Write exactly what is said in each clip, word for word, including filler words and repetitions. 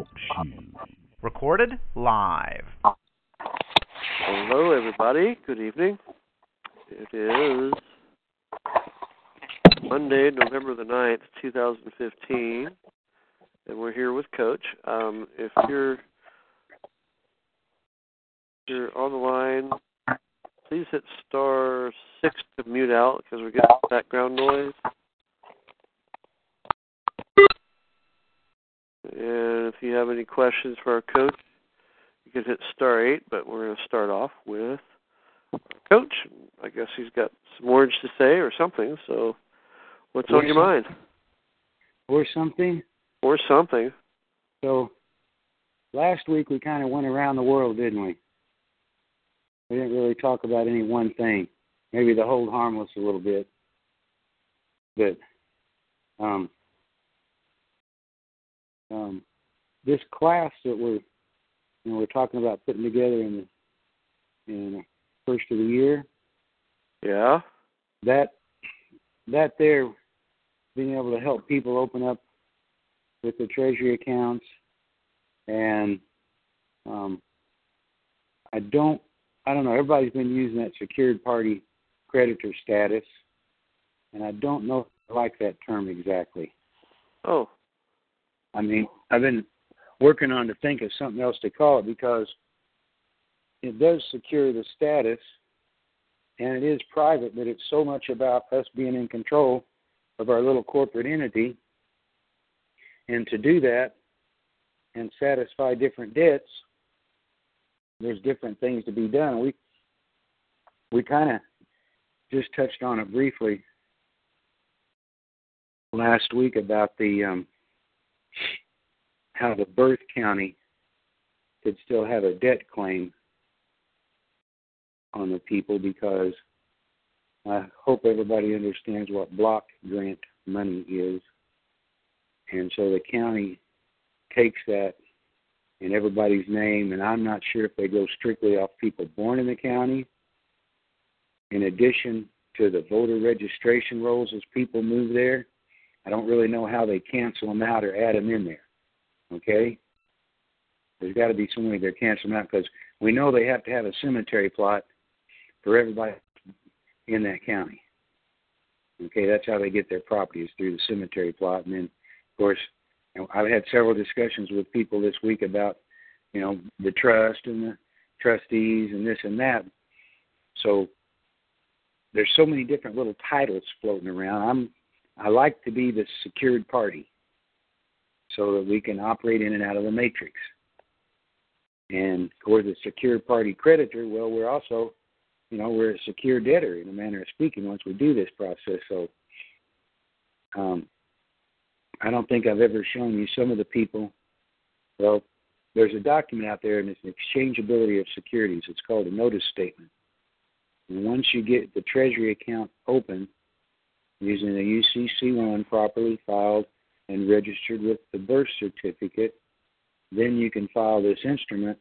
Talk Show. Recorded live. Hello, everybody. Good evening. It is Monday, November the ninth, two thousand fifteen, and we're here with Coach. Um, if you're, if you're on the line, please hit star six to mute out because we're getting background noise. And if you have any questions for our coach, you can hit star eight, but we're going to start off with our coach. I guess he's got some words to say or something, so what's or on your mind? Or something. Or something. So last week we kind of went around the world, didn't we? We didn't really talk about any one thing. Maybe the hold harmless a little bit. But um. Um, this class that we're, you know, we're talking about putting together in the, in the first of the year. Yeah. That that there, being able to help people open up with the Treasury accounts, and um, I don't I don't know. Everybody's been using that secured party creditor status, and I don't know if I like that term exactly. Oh. I mean, I've been working on to think of something else to call it because it does secure the status, and it is private, but it's so much about us being in control of our little corporate entity, and to do that and satisfy different debts, there's different things to be done. We we kind of just touched on it briefly last week about the um, how the birth county could still have a debt claim on the people, because I hope everybody understands what block grant money is. And so the county takes that in everybody's name, and I'm not sure if they go strictly off people born in the county, in addition to the voter registration rolls as people move there. I don't really know how they cancel them out or add them in there, okay? There's got to be some way they're canceling them out, because we know they have to have a cemetery plot for everybody in that county, okay? That's how they get their property, is through the cemetery plot. And then, of course, I've had several discussions with people this week about, you know, the trust and the trustees and this and that. So there's so many different little titles floating around. I'm I like to be the secured party so that we can operate in and out of the matrix. And, of course, the secured party creditor, well, we're also, you know, we're a secure debtor in a manner of speaking once we do this process. So um, I don't think I've ever shown you some of the people. Well, there's a document out there, and it's an exchangeability of securities. It's called a notice statement. And once you get the Treasury account open, using a U C C one properly filed and registered with the birth certificate, then you can file this instrument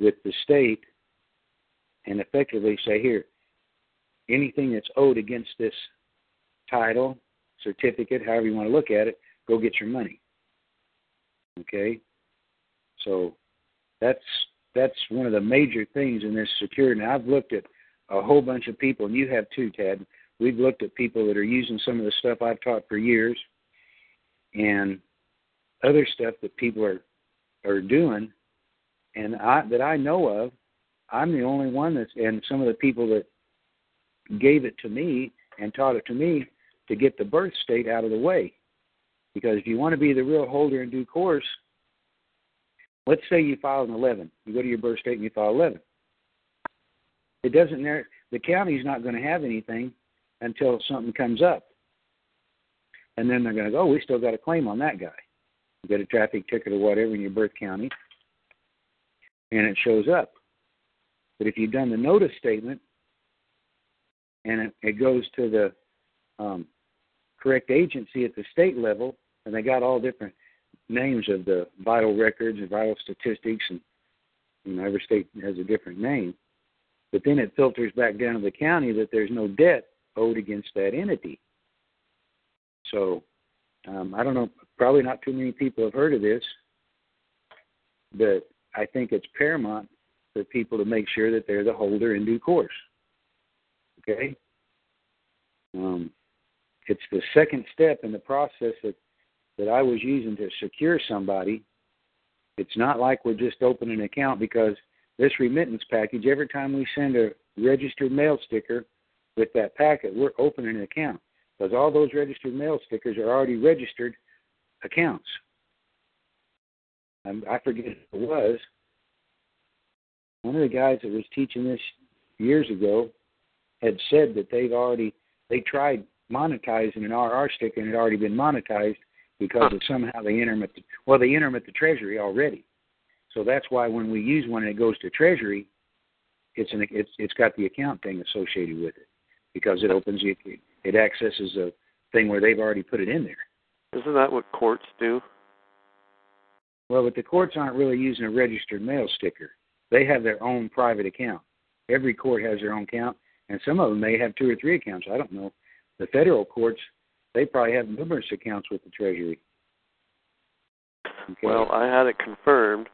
with the state and effectively say, here, anything that's owed against this title, certificate, however you want to look at it, go get your money. Okay? So that's that's one of the major things in this security. Now, I've looked at a whole bunch of people, and you have too, Ted. We've looked at people that are using some of the stuff I've taught for years and other stuff that people are, are doing, and I, that I know of. I'm the only one that's, and some of the people that gave it to me and taught it to me to get the birth state out of the way. Because if you want to be the real holder in due course, let's say you file an eleven. You go to your birth state and you file eleven. It doesn't, the county's not going to have anything until something comes up. And then they're going to go, oh, we still got a claim on that guy. You get a traffic ticket or whatever in your birth county, and it shows up. But if you've done the notice statement, and it, it goes to the um, correct agency at the state level, and they got all different names of the vital records and vital statistics, and you know, every state has a different name. But then it filters back down to the county that there's no debt owed against that entity. So um, I don't know, probably not too many people have heard of this, But I think it's paramount for people to make sure that they're the holder in due course. Okay? Um, it's the second step in the process that, that I was using to secure somebody. It's not like we're just opening an account, because this remittance package, every time we send a registered mail sticker with that packet, we're opening an account, because all those registered mail stickers are already registered accounts. I'm, I forget who it was. One of the guys that was teaching this years ago had said that they've already, they tried monetizing an R R sticker and it had already been monetized, because of somehow they enter them at the, well, they enter them at the Treasury already. So that's why when we use one and it goes to Treasury, it's an it's it's got the account thing associated with it, because it opens it it accesses a thing where they've already put it in there. Isn't that what courts do? Well, but the courts aren't really using a registered mail sticker. They have their own private account. Every court has their own account, and some of them may have two or three accounts. I don't know. The federal courts, they probably have numerous accounts with the Treasury. Okay. Well, I had it confirmed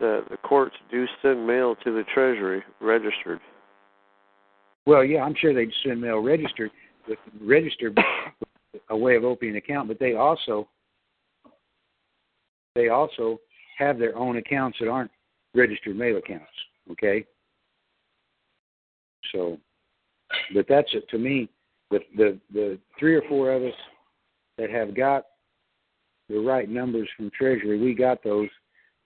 that the courts do send mail to the Treasury registered. Well, yeah, I'm sure they'd send mail registered, with registered a way of opening an account, but they also they also have their own accounts that aren't registered mail accounts, okay? So, but that's it to me. The, the the three or four of us that have got the right numbers from Treasury, we got those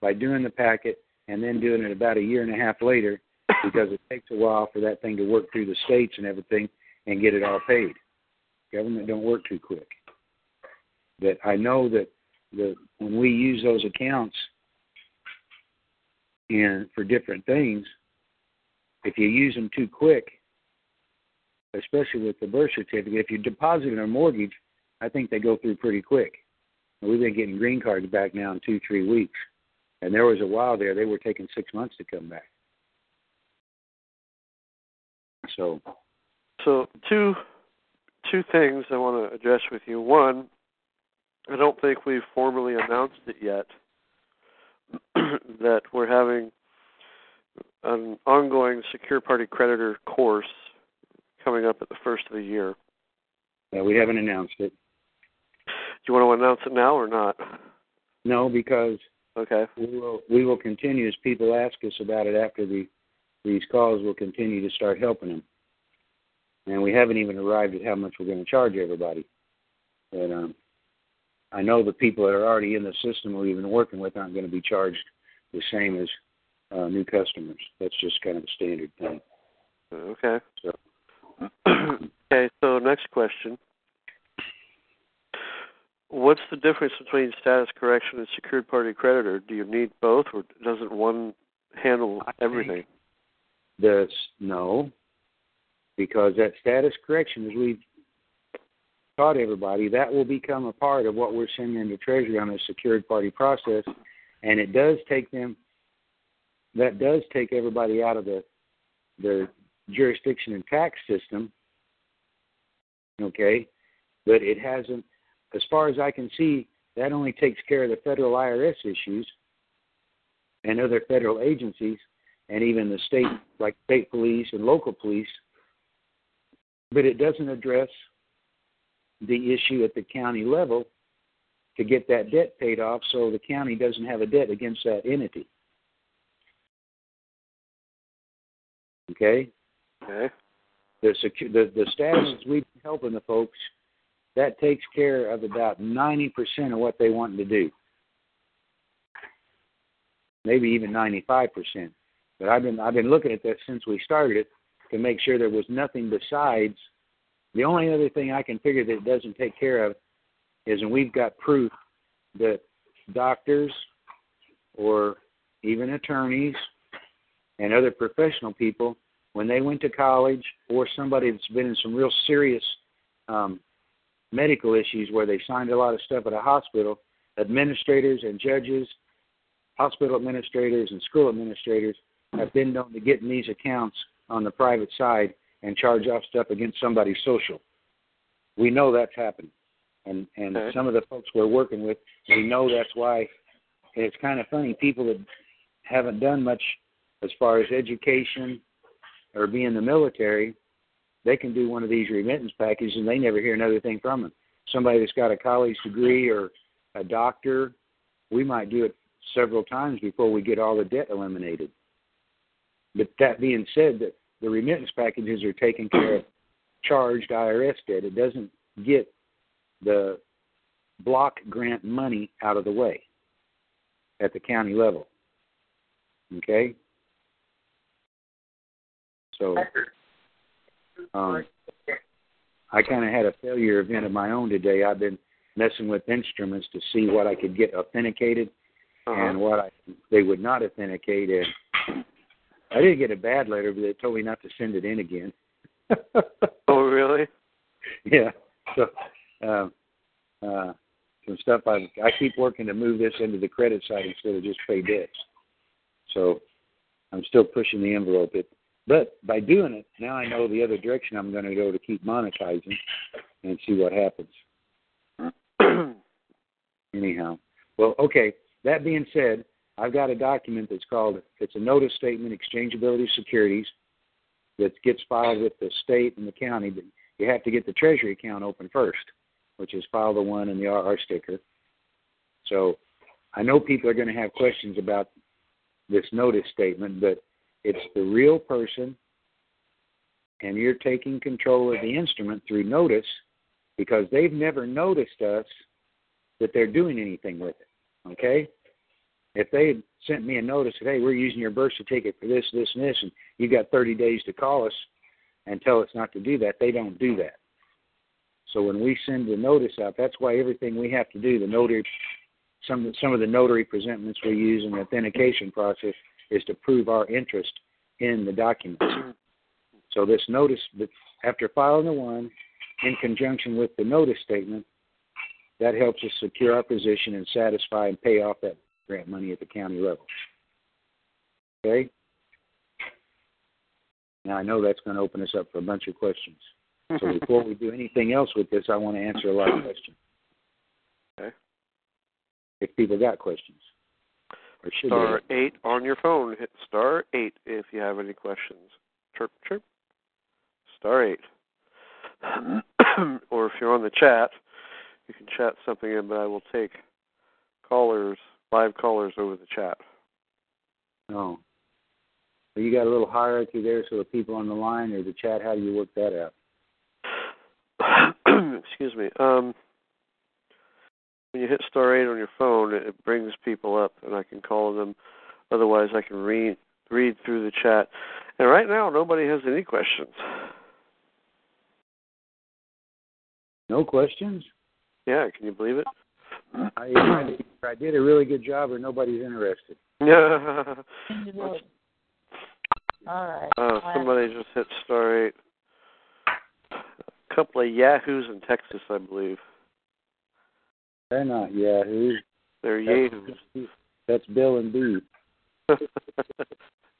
by doing the packet and then doing it about a year and a half later, because it takes a while for that thing to work through the states and everything and get it all paid. Government don't work too quick. But I know that the when we use those accounts and for different things, if you use them too quick, especially with the birth certificate, if you deposit in a mortgage, I think they go through pretty quick. We've been getting green cards back now in two, three weeks. And there was a while there, they were taking six months to come back. So so two two things I want to address with you. One, I don't think we've formally announced it yet that we're having an ongoing secure party creditor course coming up at the first of the year. Yeah, we haven't announced it. Do you want to announce it now or not? No, because okay, we will we will continue as people ask us about it after the these calls. We'll continue to start helping them, and we haven't even arrived at how much we're going to charge everybody. But um, I know the people that are already in the system we're even working with aren't going to be charged the same as uh, new customers. That's just kind of a standard thing. Okay. So. Okay, so next question. What's the difference between status correction and secured party creditor? Do you need both, or doesn't one handle everything? This, no, because that status correction, as we've taught everybody, that will become a part of what we're sending to Treasury on a secured party process, and it does take them, that does take everybody out of the the jurisdiction and tax system, okay, but it hasn't, as far as I can see, that only takes care of the federal I R S issues and other federal agencies and even the state, like state police and local police, but it doesn't address the issue at the county level to get that debt paid off, so the county doesn't have a debt against that entity. Okay? Okay. The, secu- the the statuses we've been helping the folks, that takes care of about ninety percent of what they want to do. Maybe even ninety-five percent. But I've been I've been looking at that since we started it to make sure there was nothing besides. The only other thing I can figure that it doesn't take care of is, and we've got proof that doctors or even attorneys and other professional people, when they went to college, or somebody that's been in some real serious um, medical issues where they signed a lot of stuff at a hospital, administrators and judges, hospital administrators and school administrators have been known to get in these accounts on the private side and charge off stuff against somebody's social. We know that's happened. And, and okay. Some of the folks we're working with, we know that's why. It's kind of funny, people that haven't done much as far as education or be in the military, they can do one of these remittance packages and they never hear another thing from them. Somebody that's got a college degree or a doctor, we might do it several times before we get all the debt eliminated. But that being said, the, the remittance packages are taking care of charged I R S debt. It doesn't get the block grant money out of the way at the county level. Okay? So um, I kind of had a failure event of my own today. I've been messing with instruments to see what I could get authenticated uh-huh. and what I, they would not authenticate. And I did get a bad letter, but they told me not to send it in again. Oh, really? Yeah. So um, uh, some stuff I I keep working to move this into the credit side instead of just pay debts. So I'm still pushing the envelope. It, but by doing it, now I know the other direction I'm going to go to keep monetizing and see what happens. Anyhow, well, okay. That being said, I've got a document that's called, it's a notice statement, exchangeability securities, that gets filed with the state and the county. But you have to get the Treasury account open first, which is file the one and the R R sticker. So I know people are going to have questions about this notice statement, but it's the real person, and you're taking control of the instrument through notice because they've never noticed us that they're doing anything with it, okay? If they had sent me a notice that, hey, we're using your birth certificate for this, this, and this, and you've got thirty days to call us and tell us not to do that, they don't do that. So when we send the notice out, that's why everything we have to do, the notary, some, some of the notary presentments we use in the authentication process is to prove our interest in the documents. So this notice, after filing the one, in conjunction with the notice statement, that helps us secure our position and satisfy and pay off that grant money at the county level. Okay? Now, I know that's going to open us up for a bunch of questions. So before we do anything else with this, I want to answer a lot of questions. Okay. If people got questions. Or star eight on your phone. Hit star eight if you have any questions. Chirp, chirp. Star eight. Or if you're on the chat, you can chat something in, but I will take callers, live callers over the chat. Oh. So you got a little hierarchy there, so the people on the line or the chat, how do you work that out? Excuse me. Um. When you hit star eight on your phone, it brings people up, and I can call them. Otherwise, I can read read through the chat. And right now, nobody has any questions. No questions? Yeah, can you believe it? I, I did a really good job, or nobody's interested. Yeah. All right. Uh, somebody just hit star eight. A couple of yahoos in Texas, I believe. They're not yahoos. They're yahoos. That's, that's Bill and B.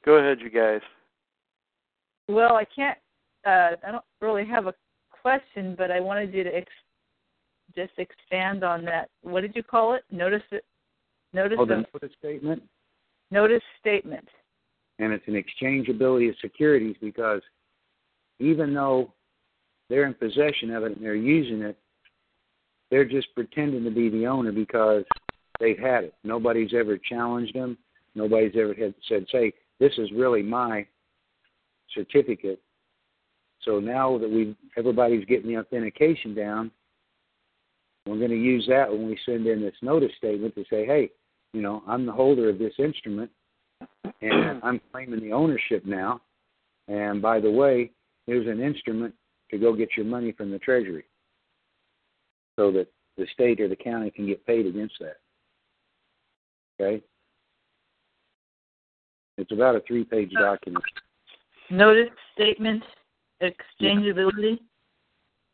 Go ahead, you guys. Well, I can't, uh, I don't really have a question, but I wanted you to ex- just expand on that. What did you call it? Notice it. Notice, oh, the of, notice statement? Notice statement. And it's an exchangeability of securities because even though they're in possession of it and they're using it, they're just pretending to be the owner because they've had it. Nobody's ever challenged them. Nobody's ever had said, hey, this is really my certificate. So now that we everybody's getting the authentication down, we're going to use that when we send in this notice statement to say, hey, you know, I'm the holder of this instrument, and I'm claiming the ownership now. And by the way, here's an instrument to go get your money from the Treasury, so that the state or the county can get paid against that. Okay? It's about a three-page document. Notice statement, exchangeability?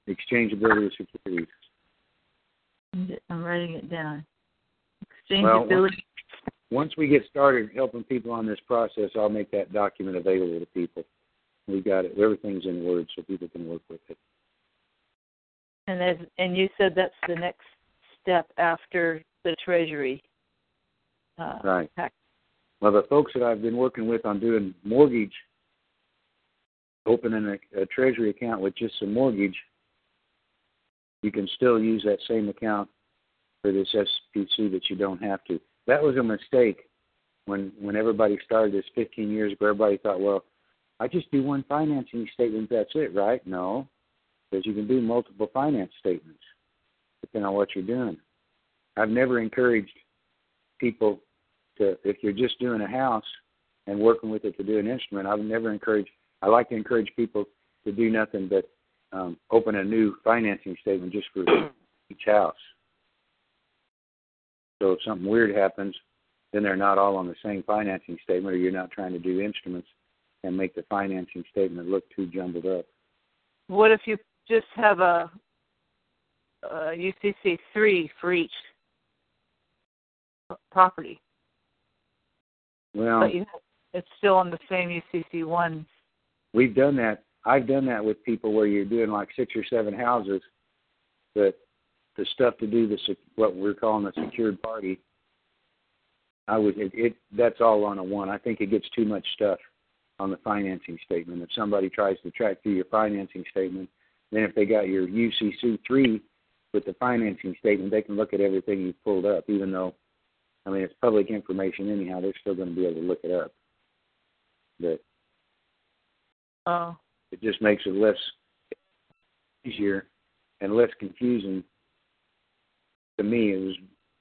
Yeah. Exchangeability of securities. I'm writing it down. Exchangeability. Well, once, once we get started helping people on this process, I'll make that document available to people. We got it. Everything's in Word so people can work with it. And, as, and you said that's the next step after the Treasury. Uh, right. Pack. Well, the folks that I've been working with on doing mortgage, opening a, a Treasury account with just some mortgage, you can still use that same account for this S P C that you don't have to. That was a mistake when when everybody started this fifteen years ago. Everybody thought, well, I just do one financing statement, that's it, right? No, because you can do multiple finance statements depending on what you're doing. I've never encouraged people to, if you're just doing a house and working with it to do an instrument, I've never encouraged, I like to encourage people to do nothing but um, open a new financing statement just for each house. So if something weird happens, then they're not all on the same financing statement, or you're not trying to do instruments and make the financing statement look too jumbled up. What if you just have a, a U C C three for each property? Well, but you, it's still on the same U C C one. We've done that. I've done that with people where you're doing like six or seven houses, but the stuff to do the what we're calling the secured party, I would it, it that's all on a one. I think it gets too much stuff on the financing statement. If somebody tries to track through your financing statement, then if they got your U C C three with the financing statement, they can look at everything you pulled up, even though, I mean, it's public information anyhow. They're still going to be able to look it up. But oh. It just makes it less easier and less confusing. To me, it was,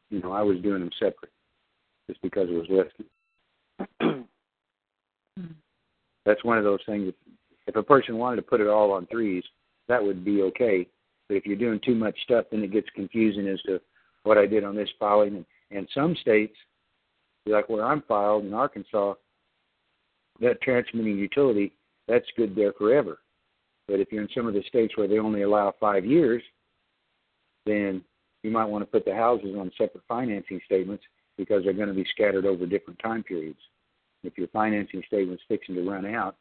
you know, I was doing them separate just because it was listed. That's one of those things. If a person wanted to put it all on threes, that would be okay. But if you're doing too much stuff, then it gets confusing as to what I did on this filing. And, and some states, like where I'm filed in Arkansas, that transmitting utility, that's good there forever. But if you're in some of the states where they only allow five years, then you might want to put the houses on separate financing statements because they're going to be scattered over different time periods. If your financing statement's fixing to run out,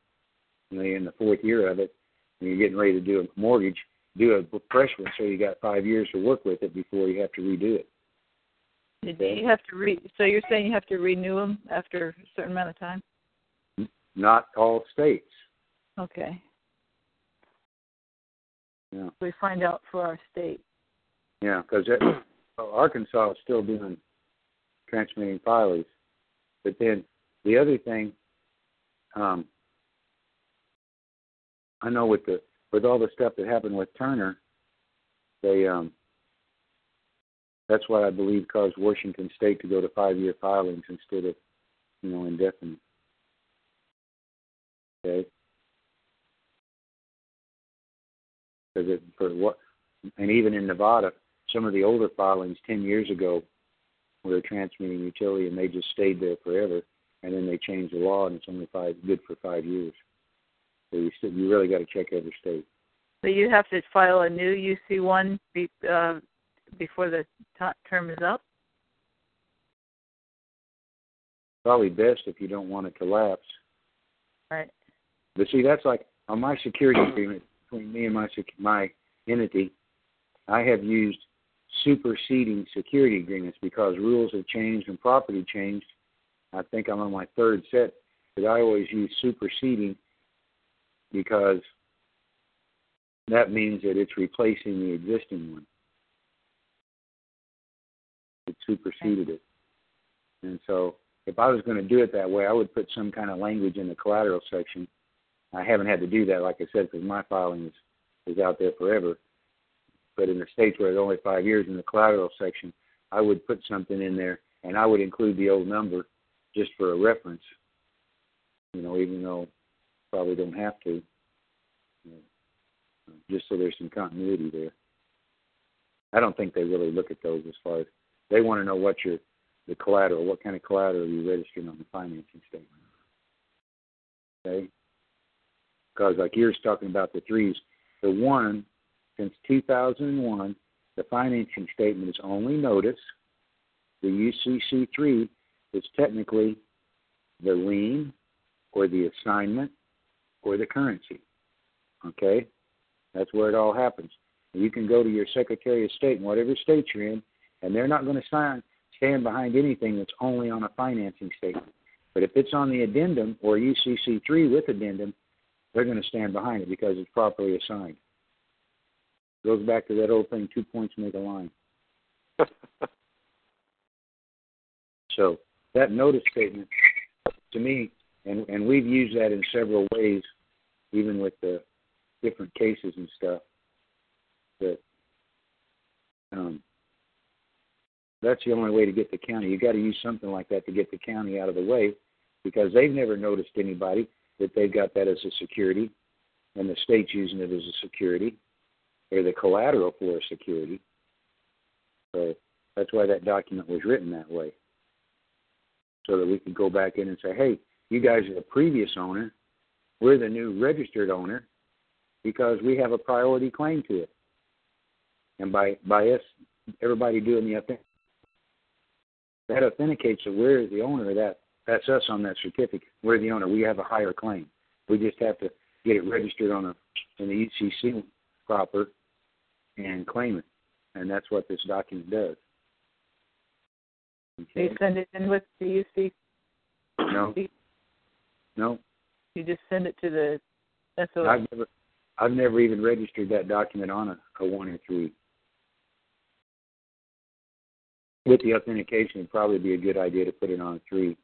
and you're in the fourth year of it, and you're getting ready to do a mortgage, do a fresh one so you got five years to work with it before you have to redo it. Did you have to re- so you're saying you have to renew them after a certain amount of time? Not all states. Okay. Yeah. We find out for our state. Yeah, because Arkansas is still doing transmitting filings. But then the other thing, um, I know with the with all the stuff that happened with Turner, they um, that's what I believe caused Washington State to go to five-year filings instead of, you know, indefinite. Okay, because it for what, and even in Nevada, some of the older filings ten years ago were transmitting utility, and they just stayed there forever. And then they changed the law, and it's only five, good for five years. So you still, you really got to check every state. So you have to file a new U C one be, uh, before the t- term is up? Probably best if you don't want it to lapse. Right. But see, that's like on my security agreement between me and my my entity. I have used superseding security agreements because rules have changed and property changed. I think I'm on my third set, but I always use superseding because that means that it's replacing the existing one. It superseded it. And so if I was going to do it that way, I would put some kind of language in the collateral section. I haven't had to do that, like I said, because my filing is, is out there forever. But in the states where it's only five years in the collateral section, I would put something in there, and I would include the old number just for a reference, you know, even though probably don't have to, you know, just so there's some continuity there. I don't think they really look at those as far as they want to know what your the collateral, what kind of collateral you're registering on the financing statement. Okay? Because like yours talking about the threes, the one, since two thousand one, the financing statement is only notice. The U C C three is technically the lien or the assignment or the currency, okay? That's where it all happens. You can go to your Secretary of State in whatever state you're in, and they're not going to sign stand behind anything that's only on a financing statement. But if it's on the addendum or U C C three with addendum, they're going to stand behind it because it's properly assigned. Goes back to that old thing, two points make a line. So that notice statement, to me, and, and we've used that in several ways, even with the different cases and stuff, that um, that's the only way to get the county. You've got to use something like that to get the county out of the way, because they've never noticed anybody that they've got that as a security, and the state's using it as a security, or the collateral for a security. So that's why that document was written that way, so that we could go back in and say, hey, you guys are the previous owner. We're the new registered owner because we have a priority claim to it. And by, by us, everybody doing the authentic, that authenticates that we're the owner of that. That's us on that certificate. We're the owner. We have a higher claim. We just have to get it registered on a, in the U C C proper and claim it. And that's what this document does. Okay. You send it in with the U C C? No. No. You just send it to the S O S? I've never, I've never even registered that document on a, a one or three. With the authentication, it'd probably be a good idea to put it on a three.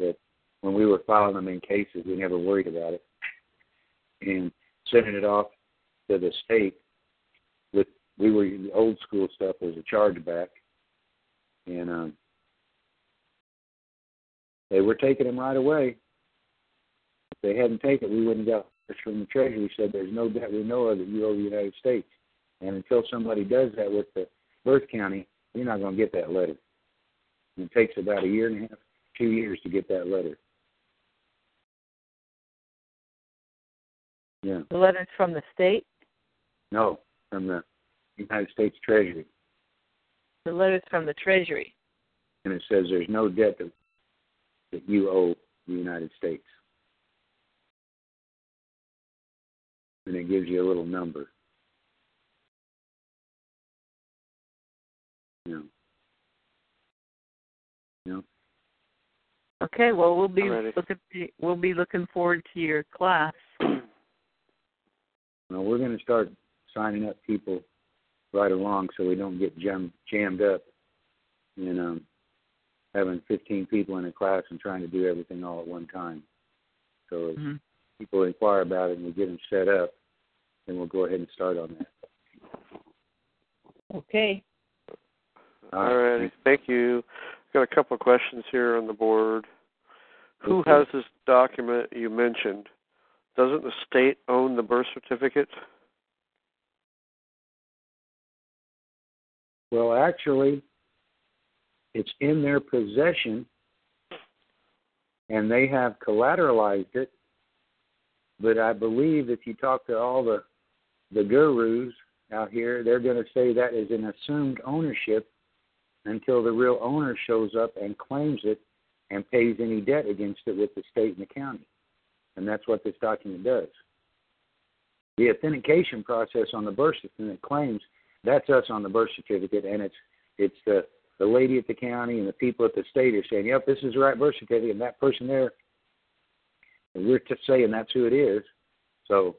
That when we were filing them in cases, we never worried about it. And sending it off to the state, with we were the old school stuff was a chargeback, and um, they were taking them right away. If they hadn't taken it, we wouldn't have got letters from the Treasury said there's no debt we know of that you owe the United States. And until somebody does that with the birth county, you're not going to get that letter. And it takes about a year and a half, two years to get that letter. Yeah. The letter's from the state? No, from the United States Treasury. The letter's from the Treasury. And it says there's no debt that, that you owe the United States. And it gives you a little number. Yeah. Yeah. Okay. Well, we'll be looking, we'll be looking forward to your class. Well, we're going to start signing up people right along, so we don't get jam, jammed up in um, having fifteen people in a class and trying to do everything all at one time. So mm-hmm. if people inquire about it and we get them set up, then we'll go ahead and start on that. Okay. All right. Thank you. I've got a couple of questions here on the board. Who okay. has this document you mentioned? Doesn't the state own the birth certificate? Well, actually, it's in their possession, and they have collateralized it. But I believe if you talk to all the, the gurus out here, they're going to say that is an assumed ownership until the real owner shows up and claims it and pays any debt against it with the state and the county. And that's what this document does. The authentication process on the birth certificate claims, that's us on the birth certificate, and it's it's the, the lady at the county and the people at the state are saying, yep, this is the right birth certificate, and that person there, and we're just saying that's who it is. So,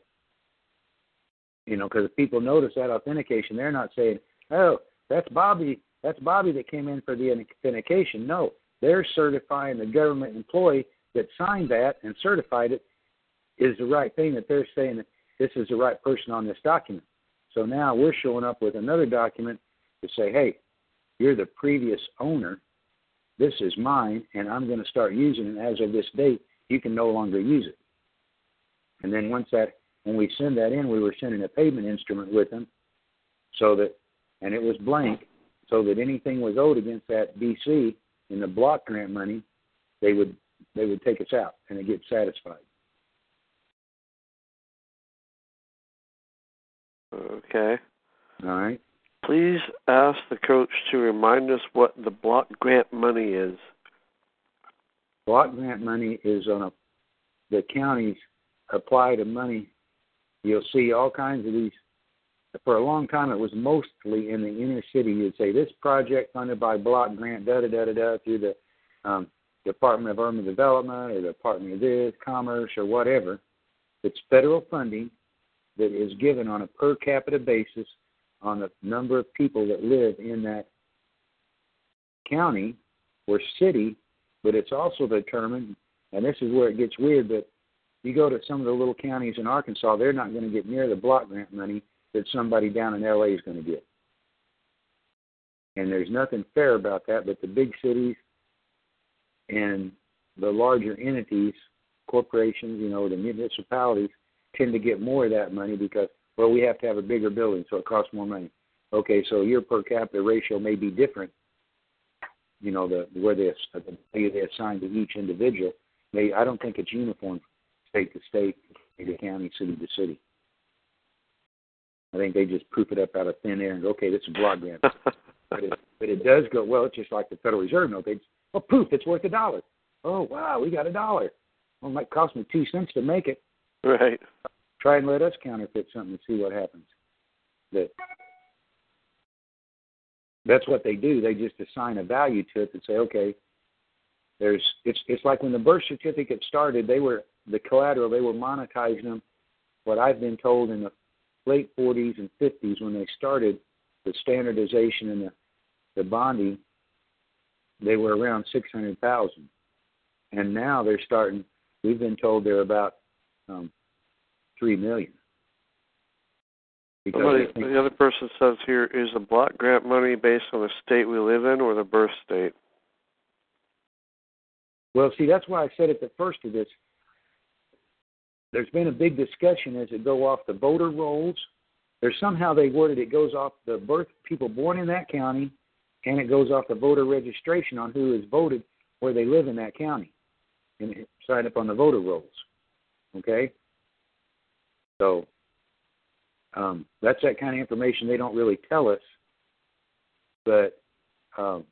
you know, because if people notice that authentication, they're not saying, oh, that's Bobby. That's Bobby that came in for the authentication. No, they're certifying the government employee that signed that and certified it is the right thing, that they're saying that this is the right person on this document. So now we're showing up with another document to say, hey, you're the previous owner. This is mine, and I'm going to start using it. As of this date, you can no longer use it. And then once that, when we send that in, we were sending a payment instrument with them so that, and it was blank, so that anything was owed against that D C in the block grant money, they would they would take us out and it gets satisfied. Okay. All right. Please ask the coach to remind us what the block grant money is. Block grant money is on a, the counties apply to money. You'll see all kinds of these. For a long time, it was mostly in the inner city. You'd say, this project funded by block grant, da-da-da-da-da, through the um, Department of Urban Development or Department of this, Commerce or whatever. It's federal funding that is given on a per capita basis on the number of people that live in that county or city, but it's also determined, and this is where it gets weird, that you go to some of the little counties in Arkansas, they're not going to get near the block grant money that somebody down in L A is going to get. And there's nothing fair about that, but the big cities and the larger entities, corporations, you know, the municipalities tend to get more of that money because, well, we have to have a bigger building, so it costs more money. Okay, so your per capita ratio may be different, you know, the where they, the value they assign to each individual. They, I don't think it's uniform state to state, to county, city to city. I think they just proof it up out of thin air and go, okay, this is block grant. But it, but it does go, well, it's just like the Federal Reserve note. They just, well, poof, it's worth a dollar. Oh, wow, we got a dollar. Well, it might cost me two cents to make it. Right. Try and let us counterfeit something and see what happens. But that's what they do. They just assign a value to it and say, okay, there's it's it's like when the birth certificate started, they were the collateral, they were monetizing them. What I've been told in the late forties and fifties when they started the standardization and the, the bonding, they were around six hundred thousand dollars. And now they're starting, we've been told they're about um, three million dollars. Somebody, the other person says here, is the block grant money based on the state we live in or the birth state? Well, see, that's why I said at the first of this, there's been a big discussion as it go off the voter rolls. There's somehow they worded it goes off the birth, people born in that county, and it goes off the voter registration on who has voted where they live in that county and sign up on the voter rolls, okay? So um, that's that kind of information they don't really tell us, but, um,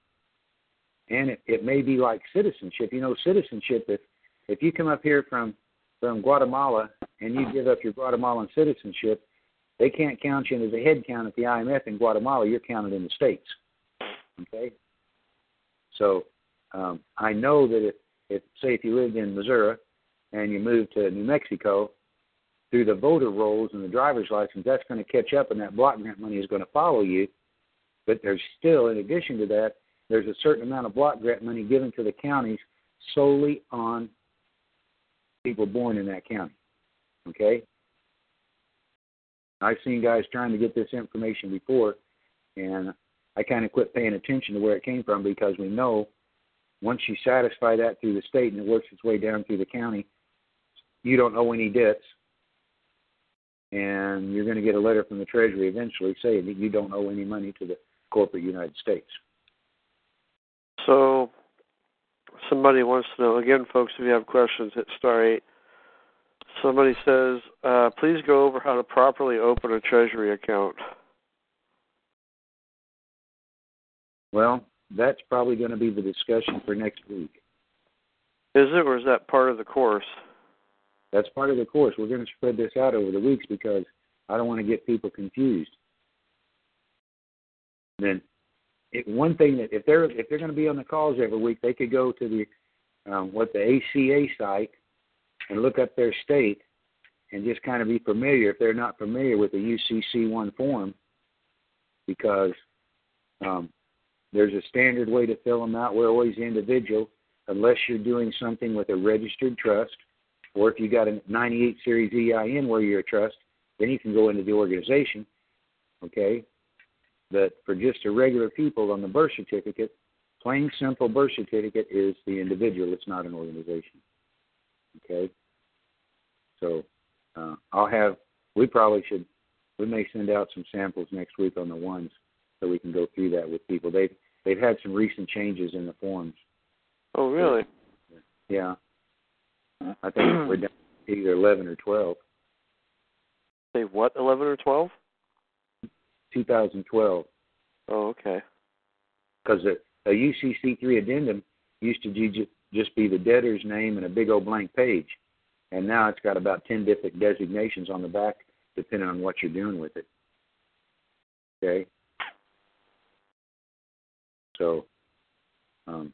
and it, it may be like citizenship. You know, citizenship, if, if you come up here from, from Guatemala and you give up your Guatemalan citizenship, they can't count you in as a head count at the I M F in Guatemala. You're counted in the states, okay? So um, I know that if, if, say, if you lived in Missouri and you moved to New Mexico, through the voter rolls and the driver's license, that's going to catch up, and that block grant money is going to follow you. But there's still, in addition to that, there's a certain amount of block grant money given to the counties solely on people born in that county, okay? I've seen guys trying to get this information before, and I kind of quit paying attention to where it came from because we know once you satisfy that through the state and it works its way down through the county, you don't owe any debts, and you're going to get a letter from the Treasury eventually saying that you don't owe any money to the corporate United States. So somebody wants to know, again, folks, if you have questions, hit star eight. Somebody says, uh, please go over how to properly open a Treasury account. Well, that's probably going to be the discussion for next week. Is it, or is that part of the course? That's part of the course. We're going to spread this out over the weeks because I don't want to get people confused. Then it, one thing that if they're, if they're going to be on the calls every week, they could go to the um, what the A C A site, and look up their state and just kind of be familiar if they're not familiar with the U C C one form because um, there's a standard way to fill them out. We're always individual unless you're doing something with a registered trust or if you got a ninety-eight series E I N where you're a trust, then you can go into the organization, okay? But for just the regular people on the birth certificate, plain, simple birth certificate is the individual. It's not an organization. Okay, so uh, I'll have, we probably should, we may send out some samples next week on the ones so we can go through that with people. They've, they've had some recent changes in the forms. Oh, really? Yeah. I think we're down to either eleven or twelve. Say what, eleven or twelve? two thousand twelve. Oh, okay. Because a, a U C C three addendum used to do just, just be the debtor's name and a big old blank page. And now it's got about ten different designations on the back, depending on what you're doing with it. Okay? So, um,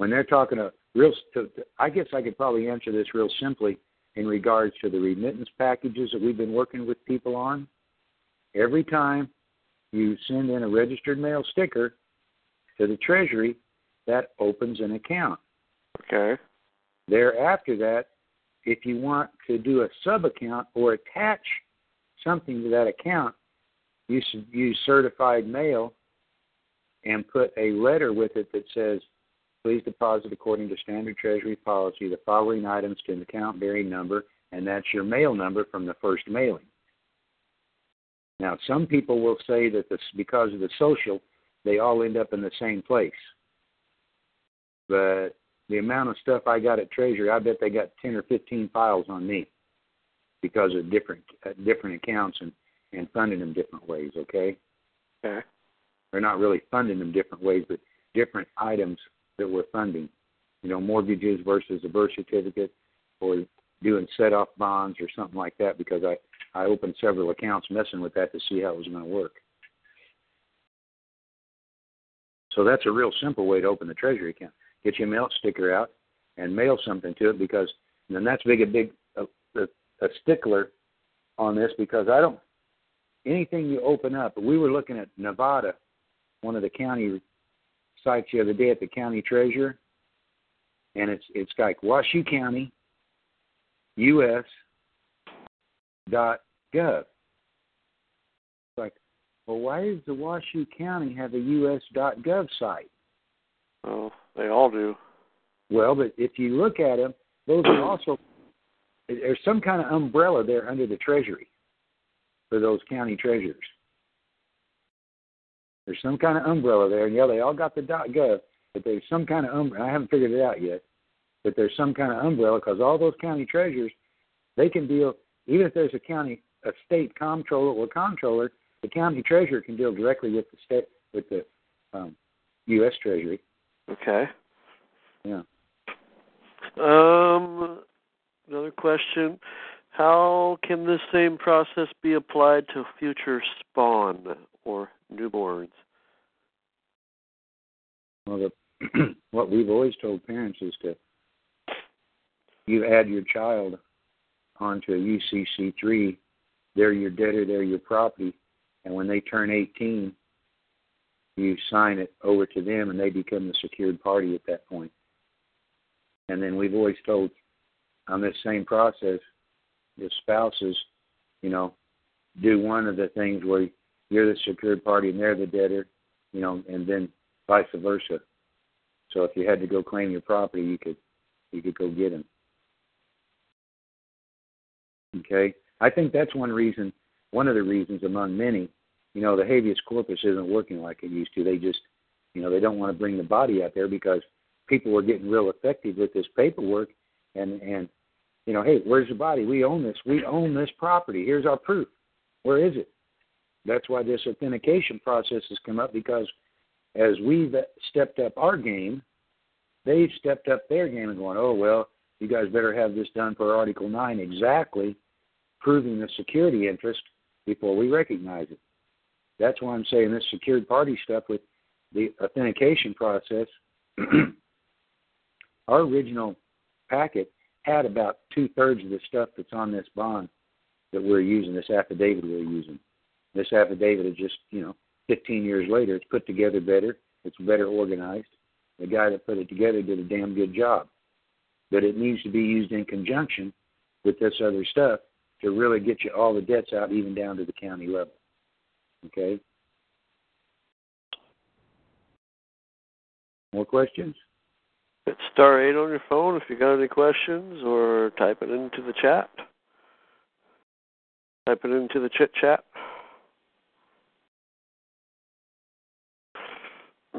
when they're talking a real, to, to, I guess I could probably answer this real simply in regards to the remittance packages that we've been working with people on. Every time you send in a registered mail sticker to the Treasury, that opens an account. Okay. Thereafter that, if you want to do a sub-account or attach something to that account, you should use certified mail and put a letter with it that says, please deposit according to standard Treasury policy the following items to an account bearing number, and that's your mail number from the first mailing. Now, some people will say that this, because of the social, they all end up in the same place. But the amount of stuff I got at Treasury, I bet they got ten or fifteen files on me because of different uh, different accounts and, and funding them different ways, okay? Okay. They're not really funding them different ways, but different items that we're funding. You know, mortgages versus a birth certificate or doing set-off bonds or something like that, because I, I opened several accounts messing with that to see how it was going to work. So that's a real simple way to open the Treasury account. Get your mail sticker out and mail something to it, because then that's big a big a, a, a stickler on this, because I don't anything you open up. We were looking at Nevada, one of the county sites the other day at the county treasurer, and it's it's like Washoe County, U S dot gov. It's like, well, why does the Washoe County have a U S dot gov site? Oh. They all do. Well, but if you look at them, those are also, there's some kind of umbrella there under the Treasury for those county treasurers. There's some kind of umbrella there, and yeah, they all got the .gov, but there's some kind of umbrella. I haven't figured it out yet, but there's some kind of umbrella, because all those county treasurers, they can deal, even if there's a county, a state comptroller or comptroller, the county treasurer can deal directly with the state, with the um, U S Treasury. Okay. Yeah. Um, another question. How can this same process be applied to future spawn or newborns? Well, the, what we've always told parents is to you add your child onto a U C C three. They're your debtor, they're your property, and when they turn eighteen, you sign it over to them, and they become the secured party at that point. And then we've always told on this same process, the spouses, you know, do one of the things where you're the secured party and they're the debtor, you know, and then vice versa. So if you had to go claim your property, you could you could go get them. Okay? I think that's one reason, one of the reasons among many. You know, the habeas corpus isn't working like it used to. They just, you know, they don't want to bring the body out there because people were getting real effective with this paperwork. And, and you know, hey, where's the body? We own this. We own this property. Here's our proof. Where is it? That's why this authentication process has come up, because as we've stepped up our game, they've stepped up their game and going, oh, well, you guys better have this done for Article nine exactly, proving the security interest before we recognize it. That's why I'm saying this secured party stuff with the authentication process. Our original packet had about two-thirds of the stuff that's on this bond that we're using, this affidavit we're using. This affidavit is just, you know, fifteen years later, it's put together better. It's better organized. The guy that put it together did a damn good job. But it needs to be used in conjunction with this other stuff to really get you all the debts out, even down to the county level. Okay. More questions? Hit star eight on your phone if you got any questions, or type it into the chat. Type it into the chit chat.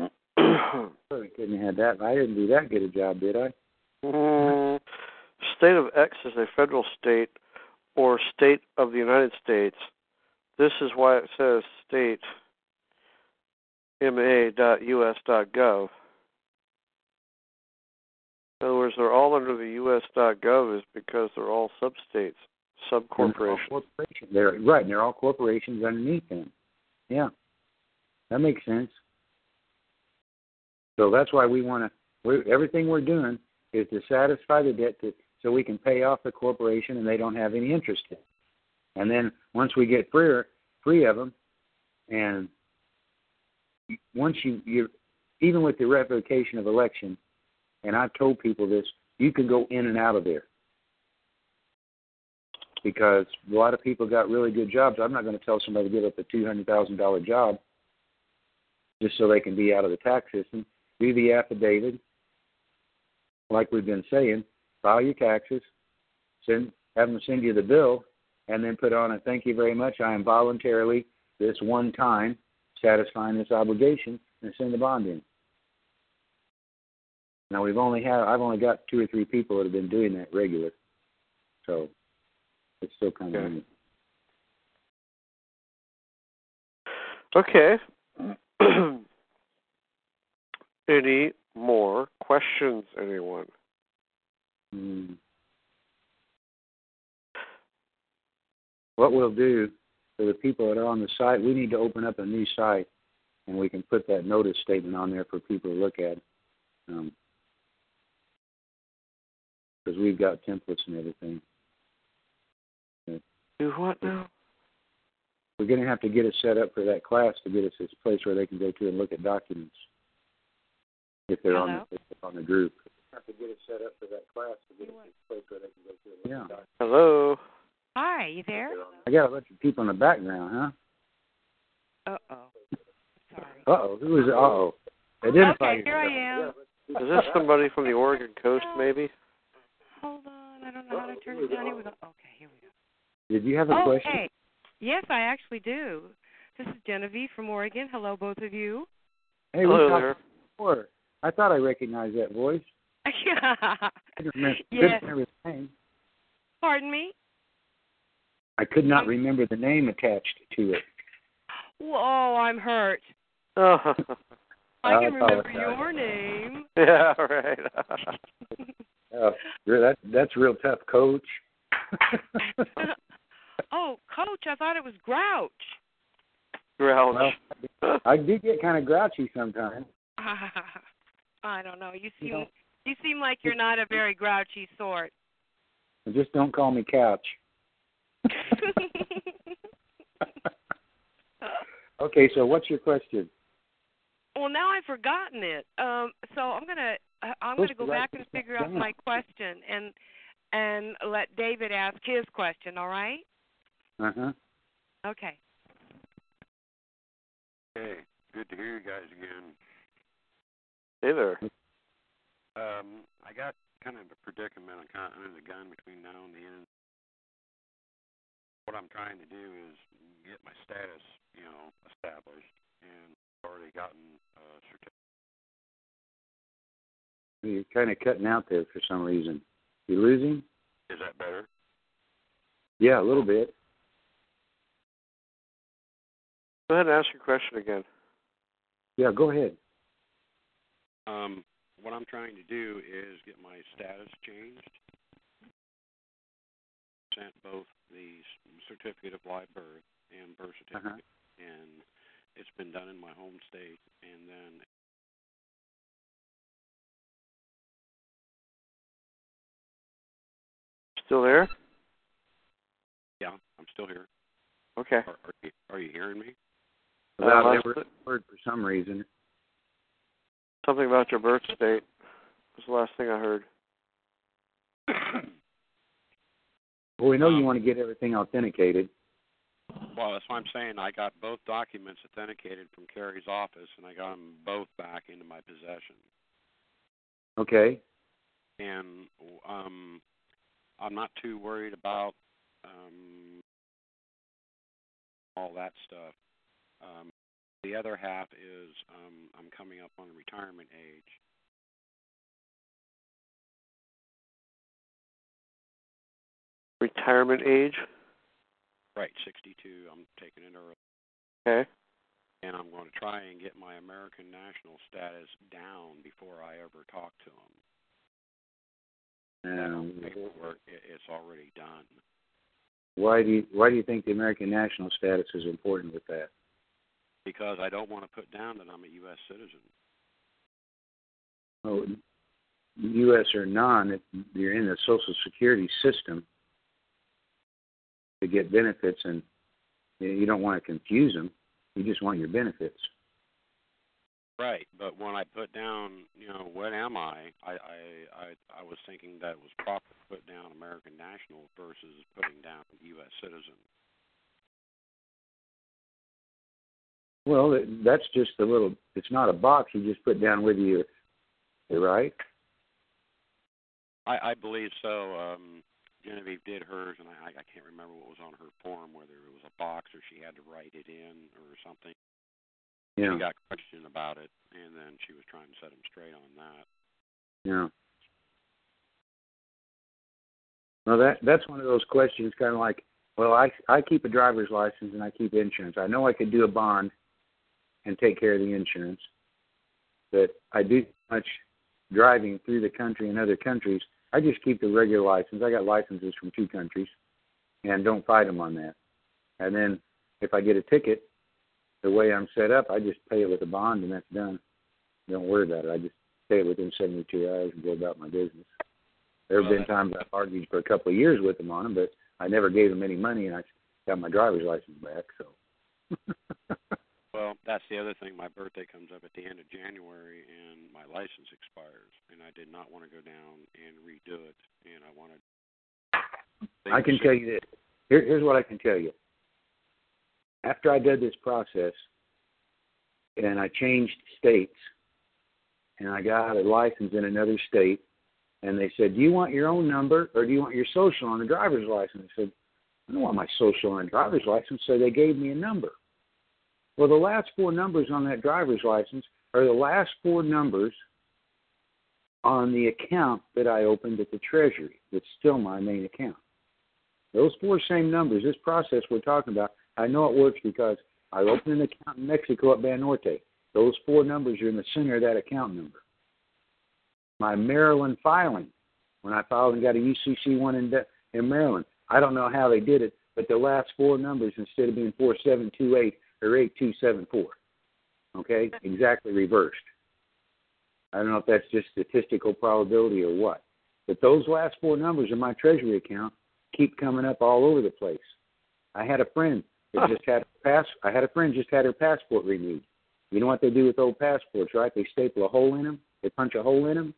I couldn't have had that. I didn't do that good a job, did I? Mm, state of X is a federal state or state of the United States. This is why it says state m a dot u s dot gov. In other words, they're all under the u s dot gov is because they're all sub-states, sub-corporations. They're all corporations. They're, right, and they're all corporations underneath them. Yeah, that makes sense. So that's why we want to We, everything we're doing is to satisfy the debt to, so we can pay off the corporation and they don't have any interest in it. And then once we get free, free of them, and once you, you, even with the revocation of election, and I've told people this, you can go in and out of there. Because a lot of people got really good jobs. I'm not going to tell somebody to give up a two hundred thousand dollars job just so they can be out of the tax system. Do the affidavit, like we've been saying, file your taxes, send, have them send you the bill, and then put on a thank you very much, I am voluntarily, this one time, satisfying this obligation, and send the bond in. Now, we've only had, I've only got two or three people that have been doing that regular, so... It's still kind of neat. Okay. Okay. Any more questions, anyone? Mm. What we'll do for the people that are on the site, we need to open up a new site, and we can put that notice statement on there for people to look at. Um, because we've got templates and everything. Do what now? We're going to have to get it set up for that class to get us this place where they can go to and look at documents if they're on the, if they're on the group. We're going to have to get it set up for that class to get us this place where they can go to and look at documents. Hello. Hi, you there? I got a bunch of people in the background, huh? Uh-oh. Sorry. Uh-oh. Who is it? Uh-oh. Identify. Okay, here I am. Is this somebody from the Oregon coast, maybe? Hold on. I don't know how to turn it down. Okay, here we go. Did you have a oh, question? Hey. Yes, I actually do. This is Genevieve from Oregon. Hello, both of you. Hey, hello we there. Before. I thought I recognized that voice. Yeah. I couldn't remember, yes. couldn't remember the name. Pardon me? I could not remember the name attached to it. Whoa, I'm hurt. Oh. I can I remember your name. Yeah, right. oh, that, that's real tough, Coach. Oh, Coach, I thought it was Grouch. Grouch. Well, I do get kind of grouchy sometimes. Uh, I don't know. You seem you, know, you seem like you're not a very grouchy sort. Just don't call me Couch. Okay, so what's your question? Well, now I've forgotten it. Um, so I'm gonna I'm What's gonna go back and figure out my question and. And let David ask his question, all right? Uh-huh. Okay. Hey, good to hear you guys again. Hey there. Um, I got kind of a predicament on kind of the gun between now and the end. What I'm trying to do is get my status, you know, established, and I've already gotten a certificate. You're kind of cutting out there for some reason. You losing? Is that better? Yeah, a little bit. Go ahead and ask your question again. Yeah, go ahead. Um, what I'm trying to do is get my status changed. Sent both the certificate of live birth and birth certificate, uh-huh. and it's been done in my home state, and then. Still there? Yeah, I'm still here. Okay. Are, are, you, are you hearing me? Without I never heard for some reason. Something about your birth date was the last thing I heard. Well, we know um, you want to get everything authenticated. Well, that's what I'm saying. I got both documents authenticated from Carrie's office, and I got them both back into my possession. Okay. And, um... I'm not too worried about um, all that stuff. Um, the other half is um, I'm coming up on retirement age. Retirement age? Right, sixty-two. I'm taking it early. Okay. And I'm going to try and get my American national status down before I ever talk to them. Um, paperwork, it's already done. Why do you why do you think the American national status is important with that? Because I don't want to put down that I'm a U S citizen. Oh, U S or non, if you're in the Social Security system to get benefits, and you don't want to confuse them. You just want your benefits. Right, but when I put down, you know, what am I, I, I, I, I was thinking that it was proper to put down American national versus putting down U S citizen. Well, that's just a little, it's not a box. You just put down whether you're, you're right. I, I believe so. Um, Genevieve did hers, and I, I can't remember what was on her form, whether it was a box or she had to write it in or something. Yeah. She got questioned about it, and then she was trying to set him straight on that. Yeah. Well, that that's one of those questions, kind of like, well, I I keep a driver's license and I keep insurance. I know I could do a bond and take care of the insurance, but I do much driving through the country and other countries. I just keep the regular license. I got licenses from two countries, and don't fight them on that. And then if I get a ticket, the way I'm set up, I just pay it with a bond, and that's done. Don't worry about it. I just pay it within seventy-two hours and go about my business. There have well, been times I've argued for a couple of years with them on them, but I never gave them any money, and I got my driver's license back. So, well, that's the other thing. My birthday comes up at the end of January, and my license expires, and I did not want to go down and redo it, and I wanted to I can tell you this. Here, here's what I can tell you. After I did this process and I changed states and I got a license in another state, and they said, do you want your own number or do you want your social on the driver's license? I said, I don't want my social on the driver's license, so they gave me a number. Well, the last four numbers on that driver's license are the last four numbers on the account that I opened at the Treasury. That's still my main account. Those four same numbers, this process we're talking about, I know it works because I opened an account in Mexico at Banorte. Those four numbers are in the center of that account number. My Maryland filing, when I filed and got a U C C one in, De- in Maryland, I don't know how they did it, but the last four numbers, instead of being four seven two eight, they're eight two seven four. Okay? Exactly reversed. I don't know if that's just statistical probability or what. But those last four numbers in my Treasury account keep coming up all over the place. I had a friend. It just had pass. I had a friend just had her passport renewed. You know what they do with old passports, right? They staple a hole in them. They punch a hole in them.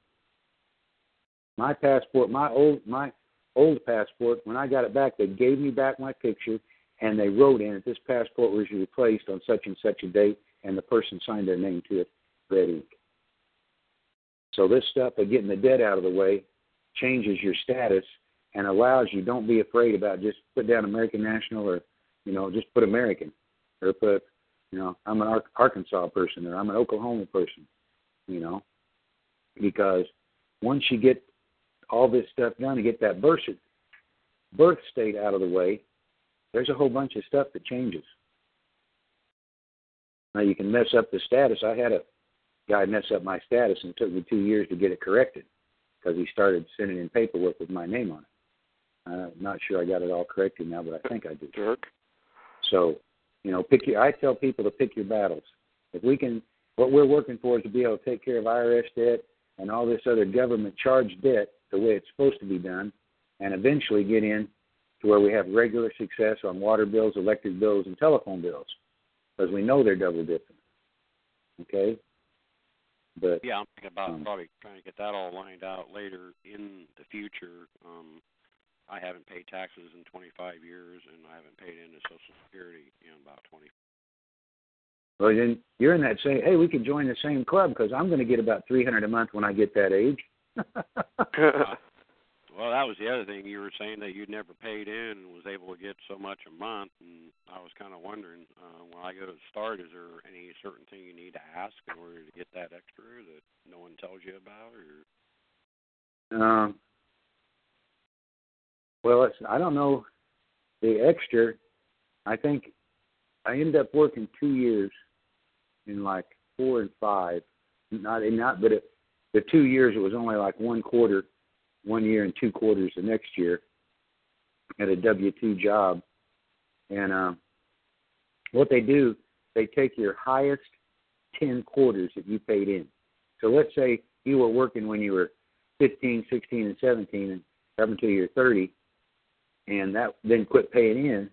My passport, my old my old passport, when I got it back, they gave me back my picture, and they wrote in it, this passport was replaced on such and such a date, and the person signed their name to it, red ink. So this stuff of getting the debt out of the way changes your status and allows you, don't be afraid about just put down American National or, you know, just put American or put, you know, I'm an Ar- Arkansas person or I'm an Oklahoma person, you know, because once you get all this stuff done and get that birth, birth state out of the way, there's a whole bunch of stuff that changes. Now, you can mess up the status. I had a guy mess up my status, and it took me two years to get it corrected because he started sending in paperwork with my name on it. I'm not sure I got it all corrected now, but I think I did. Jerk. So, you know, pick your. I tell people to pick your battles. If we can, what we're working for is to be able to take care of I R S debt and all this other government charge debt the way it's supposed to be done, and eventually get in to where we have regular success on water bills, electric bills, and telephone bills, because we know they're double dipping. Okay. But yeah, I'm thinking about um, probably trying to get that all lined out later in the future. Um, I haven't paid taxes in twenty-five years, and I haven't paid into Social Security in about twenty. Well, then you're in that same, hey, we could join the same club because I'm going to get about three hundred dollars a month when I get that age. uh, well, that was the other thing. You were saying that you'd never paid in and was able to get so much a month, and I was kind of wondering, uh, when I go to start, is there any certain thing you need to ask in order to get that extra that no one tells you about? Or? Um. Well, it's, I don't know the extra. I think I ended up working two years in like four and five. Not, not, but it, the two years, it was only like one quarter, one year and two quarters the next year at a W two job. And uh, what they do, they take your highest ten quarters that you paid in. So let's say you were working when you were fifteen, sixteen, and seventeen, and up until you're thirty, and that then quit paying in,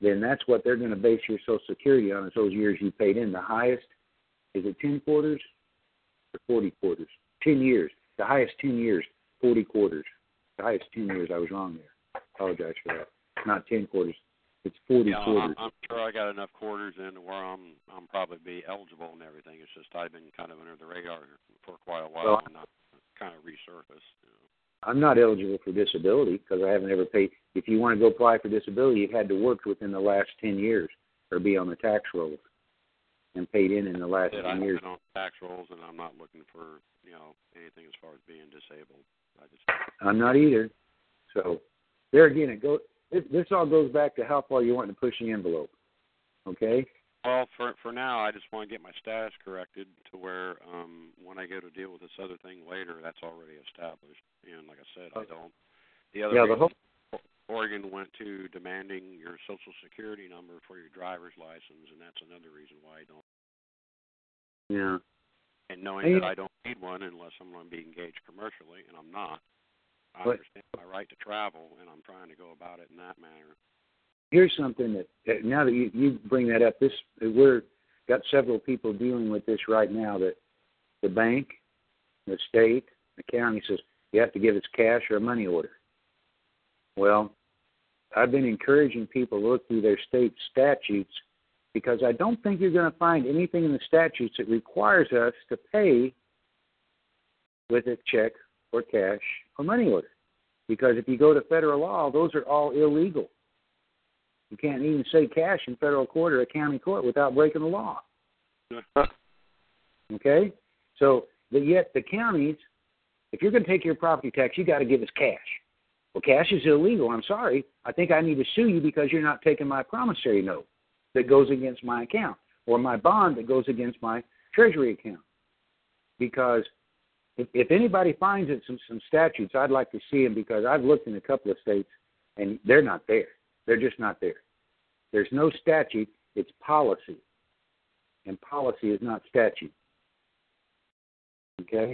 then that's what they're going to base your Social Security on, is those years you paid in. The highest, is it ten quarters or forty quarters? ten years. The highest ten years, forty quarters. The highest ten years. I was wrong there. Apologize for that. Not ten quarters. It's forty yeah, quarters. I'm sure I got enough quarters in to where I'm I'm probably be eligible and everything. It's just I've been kind of under the radar for quite a while, well, and not kind of resurfaced. You know. I'm not eligible for disability because I haven't ever paid. If you want to go apply for disability, you've had to work within the last ten years or be on the tax rolls and paid in in the last ten I've years. I've been on tax rolls, and I'm not looking for, you know, anything as far as being disabled. I just, I'm not either. So there again, it goes. It, this all goes back to how far you want to push the envelope, okay? Well, for for now, I just want to get my status corrected to where um, when I go to deal with this other thing later, that's already established. And like I said, okay. I don't. The other yeah, the whole- Oregon went to demanding your Social Security number for your driver's license, and that's another reason why I don't. Yeah. And knowing I, that I don't need one unless I'm going to be engaged commercially, and I'm not. I understand my right to travel, and I'm trying to go about it in that manner. Here's something that, that now that you, you bring that up, this we're got several people dealing with this right now. That the bank, the state, the county says you have to give us cash or a money order. Well, I've been encouraging people to look through their state statutes because I don't think you're going to find anything in the statutes that requires us to pay with a check or cash or money order, because if you go to federal law, those are all illegal. You can't even say cash in federal court or a county court without breaking the law. Okay? So, but yet the counties, if you're going to take your property tax, you got to give us cash. Well, cash is illegal. I'm sorry. I think I need to sue you because you're not taking my promissory note that goes against my account or my bond that goes against my Treasury account, because If, if anybody finds it, some, some statutes, I'd like to see them, because I've looked in a couple of states, and they're not there. They're just not there. There's no statute. It's policy, and policy is not statute, okay?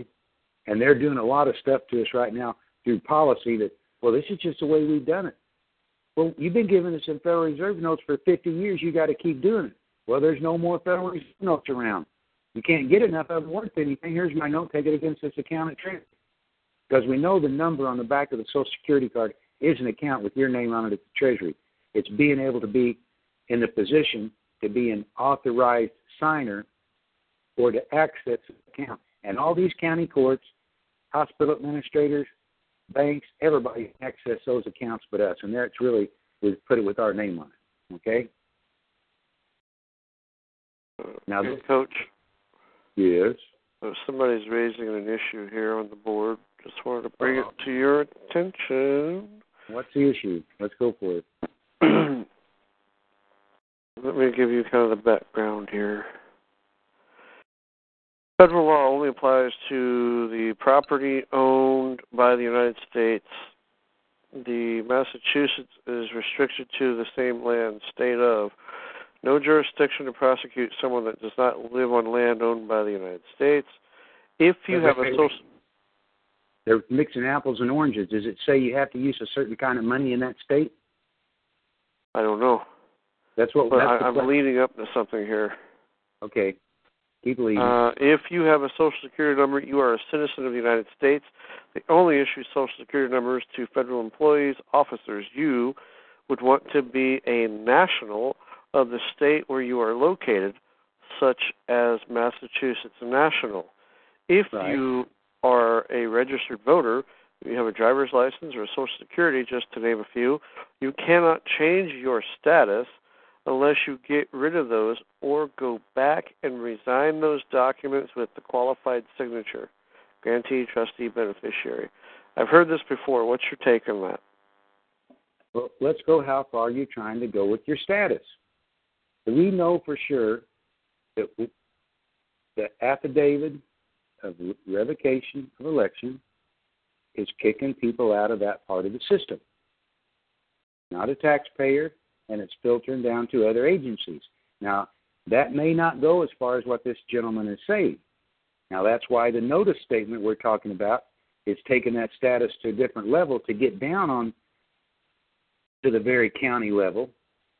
And they're doing a lot of stuff to us right now through policy that, well, this is just the way we've done it. Well, you've been giving us some Federal Reserve notes for fifty years. You've got to keep doing it. Well, there's no more Federal Reserve notes around. You can't get enough of it worth anything. Here's my note. Take it against this account at Treasury. Because we know the number on the back of the Social Security card is an account with your name on it at the Treasury. It's being able to be in the position to be an authorized signer or to access the account. And all these county courts, hospital administrators, banks, everybody can access those accounts but us. And that's really, we've put it with our name on it. Okay? Now, okay, Coach. Yes. So somebody's raising an issue here on the board. Just wanted to bring it to your attention. What's the issue? Let's go for it. Let me give you kind of the background here. Federal law only applies to the property owned by the United States. The Massachusetts is restricted to the same land, state of. No jurisdiction to prosecute someone that does not live on land owned by the United States. If you have a social... They're mixing apples and oranges. Does it say you have to use a certain kind of money in that state? I don't know. That's what... But that's I, I'm question. leading up to something here. Okay. Keep leading. Uh, if you have a Social Security number, you are a citizen of the United States. They only issue Social Security numbers to federal employees, officers. You would want to be a national of the state where you are located, such as Massachusetts national. If right. you are a registered voter, you have a driver's license or a Social Security, just to name a few, you cannot change your status unless you get rid of those or go back and resign those documents with the qualified signature, grantee, trustee, beneficiary. I've heard this before. What's your take on that? Well, let's go how far you're trying to go with your status. We know for sure that we, the affidavit of revocation of election is kicking people out of that part of the system. Not a taxpayer, and it's filtering down to other agencies. Now, that may not go as far as what this gentleman is saying. Now, that's why the notice statement we're talking about it's taken that status to a different level to get down on to the very county level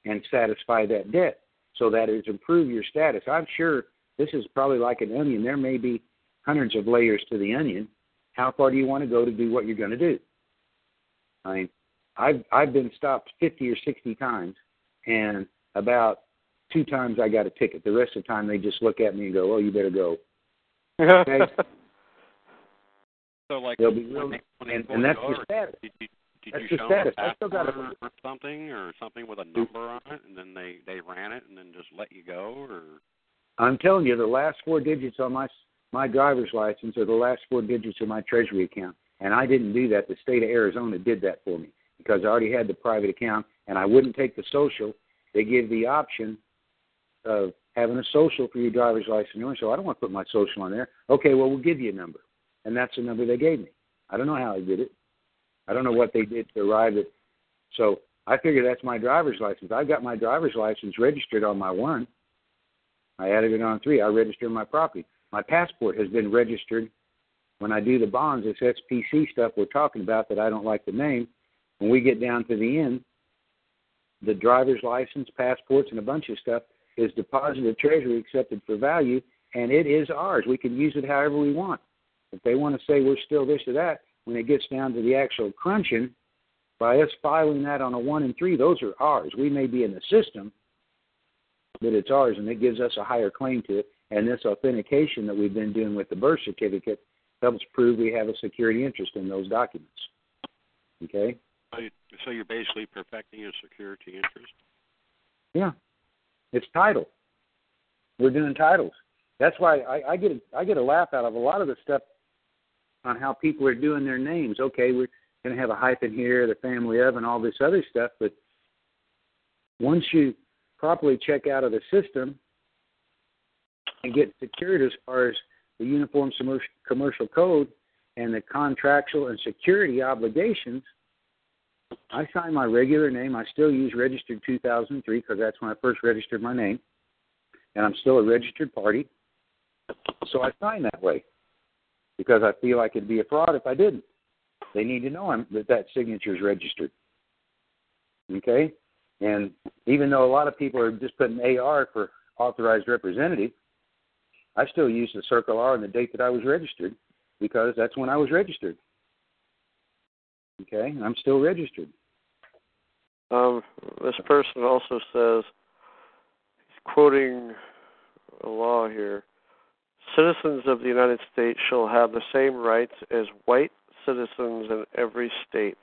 and satisfy that debt. So that is improve your status. I'm sure this is probably like an onion. There may be hundreds of layers to the onion. How far do you want to go to do what you're going to do? I mean, I've, I've been stopped fifty or sixty times, and about two times I got a ticket. The rest of the time they just look at me and go, oh, you better go. Okay? So, like, be real, they, and, and that's the status. Did you, did that's you the status. I still got a, or something or something with a number on it, and then they, they ran it and then just let you go? Or I'm telling you, the last four digits on my my driver's license are the last four digits of my Treasury account, and I didn't do that. The state of Arizona did that for me because I already had the private account, and I wouldn't take the social. They give the option of having a social for your driver's license. So I don't want to put my social on there. Okay, well, we'll give you a number. And that's the number they gave me. I don't know how I did it. I don't know what they did to arrive at. So I figure that's my driver's license. I've got my driver's license registered on my one. I added it on three. I registered my property. My passport has been registered. When I do the bonds, it's S P C stuff we're talking about that I don't like the name. When we get down to the end, the driver's license, passports, and a bunch of stuff is deposited Treasury, accepted for value, and it is ours. We can use it however we want. If they want to say we're still this or that, when it gets down to the actual crunching, by us filing that on a one and three, those are ours. We may be in the system, but it's ours, and it gives us a higher claim to it. And this authentication that we've been doing with the birth certificate helps prove we have a security interest in those documents. Okay? So you're basically perfecting a security interest? Yeah. It's title. We're doing titles. That's why I, I, get a, I get a laugh out of a lot of the stuff on how people are doing their names. Okay, we're going to have a hyphen here, the family of, and all this other stuff, but once you properly check out of the system and get secured as far as the Uniform Commercial Code and the contractual and security obligations, I sign my regular name. I still use registered two thousand three because that's when I first registered my name, and I'm still a registered party, so I sign that way. Because I feel like it'd be a fraud if I didn't. They need to know I'm, that that signature's registered. Okay? And even though a lot of people are just putting A R for authorized representative, I still use the circle R and the date that I was registered because that's when I was registered. Okay? And I'm still registered. Um, this person also says, he's quoting a law here, citizens of the United States shall have the same rights as white citizens in every state.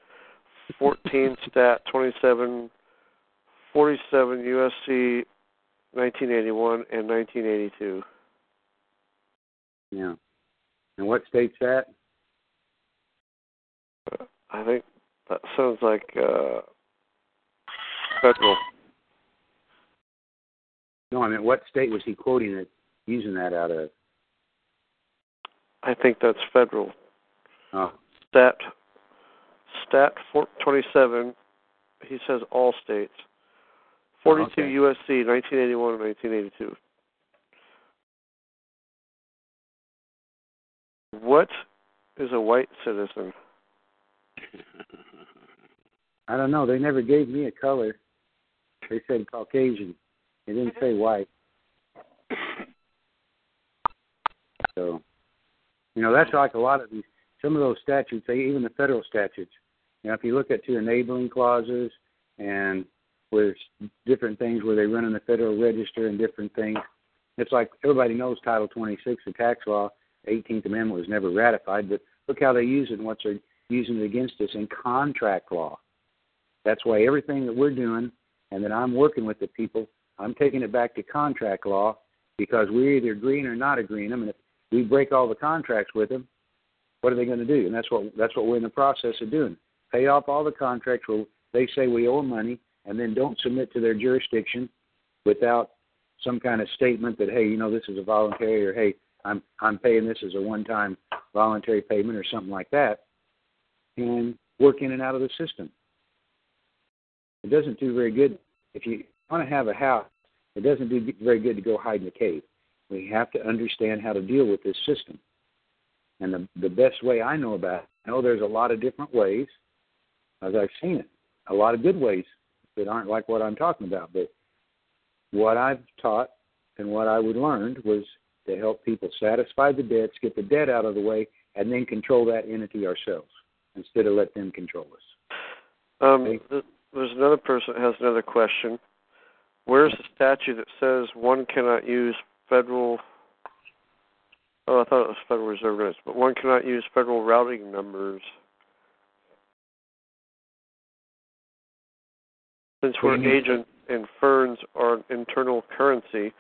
fourteen Stat twenty-seven, forty-seven U S C nineteen eighty-one and nineteen eighty-two. Yeah. And what state's that? I think that sounds like uh, federal. No, I mean, what state was he quoting it, using that out of? I think that's federal. Oh. Stat, stat twenty-seven, he says all states. forty-two oh, okay. U S C, nineteen eighty-one and nineteen eighty-two. What is a white citizen? I don't know. They never gave me a color. They said Caucasian. They didn't say white. So... You know, that's like a lot of these, some of those statutes, they, even the federal statutes. You know, if you look at two enabling clauses and with different things where they run in the Federal Register and different things, it's like everybody knows Title twenty-six, the tax law, eighteenth Amendment was never ratified, but look how they use it and what they're using it against us in contract law. That's why everything that we're doing and that I'm working with the people, I'm taking it back to contract law because we're either agreeing or not agreeing them, and if we break all the contracts with them, what are they going to do? And that's what that's what we're in the process of doing. Pay off all the contracts where they say we owe money and then don't submit to their jurisdiction without some kind of statement that, hey, you know, this is a voluntary, or, hey, I'm I'm paying this as a one-time voluntary payment or something like that, and work in and out of the system. It doesn't do very good. If you want to have a house, it doesn't do very good to go hide in a cave. We have to understand how to deal with this system. And the, the best way I know about No, there's a lot of different ways, as I've seen it, a lot of good ways that aren't like what I'm talking about. But what I've taught and what I would learned was to help people satisfy the debts, get the debt out of the way, and then control that entity ourselves instead of let them control us. Um, okay? th- there's another person that has another question. Where's the statute that says one cannot use federal – oh, I thought it was Federal Reserve notes, but one cannot use federal routing numbers? Since we're an agent and ferns are an internal currency,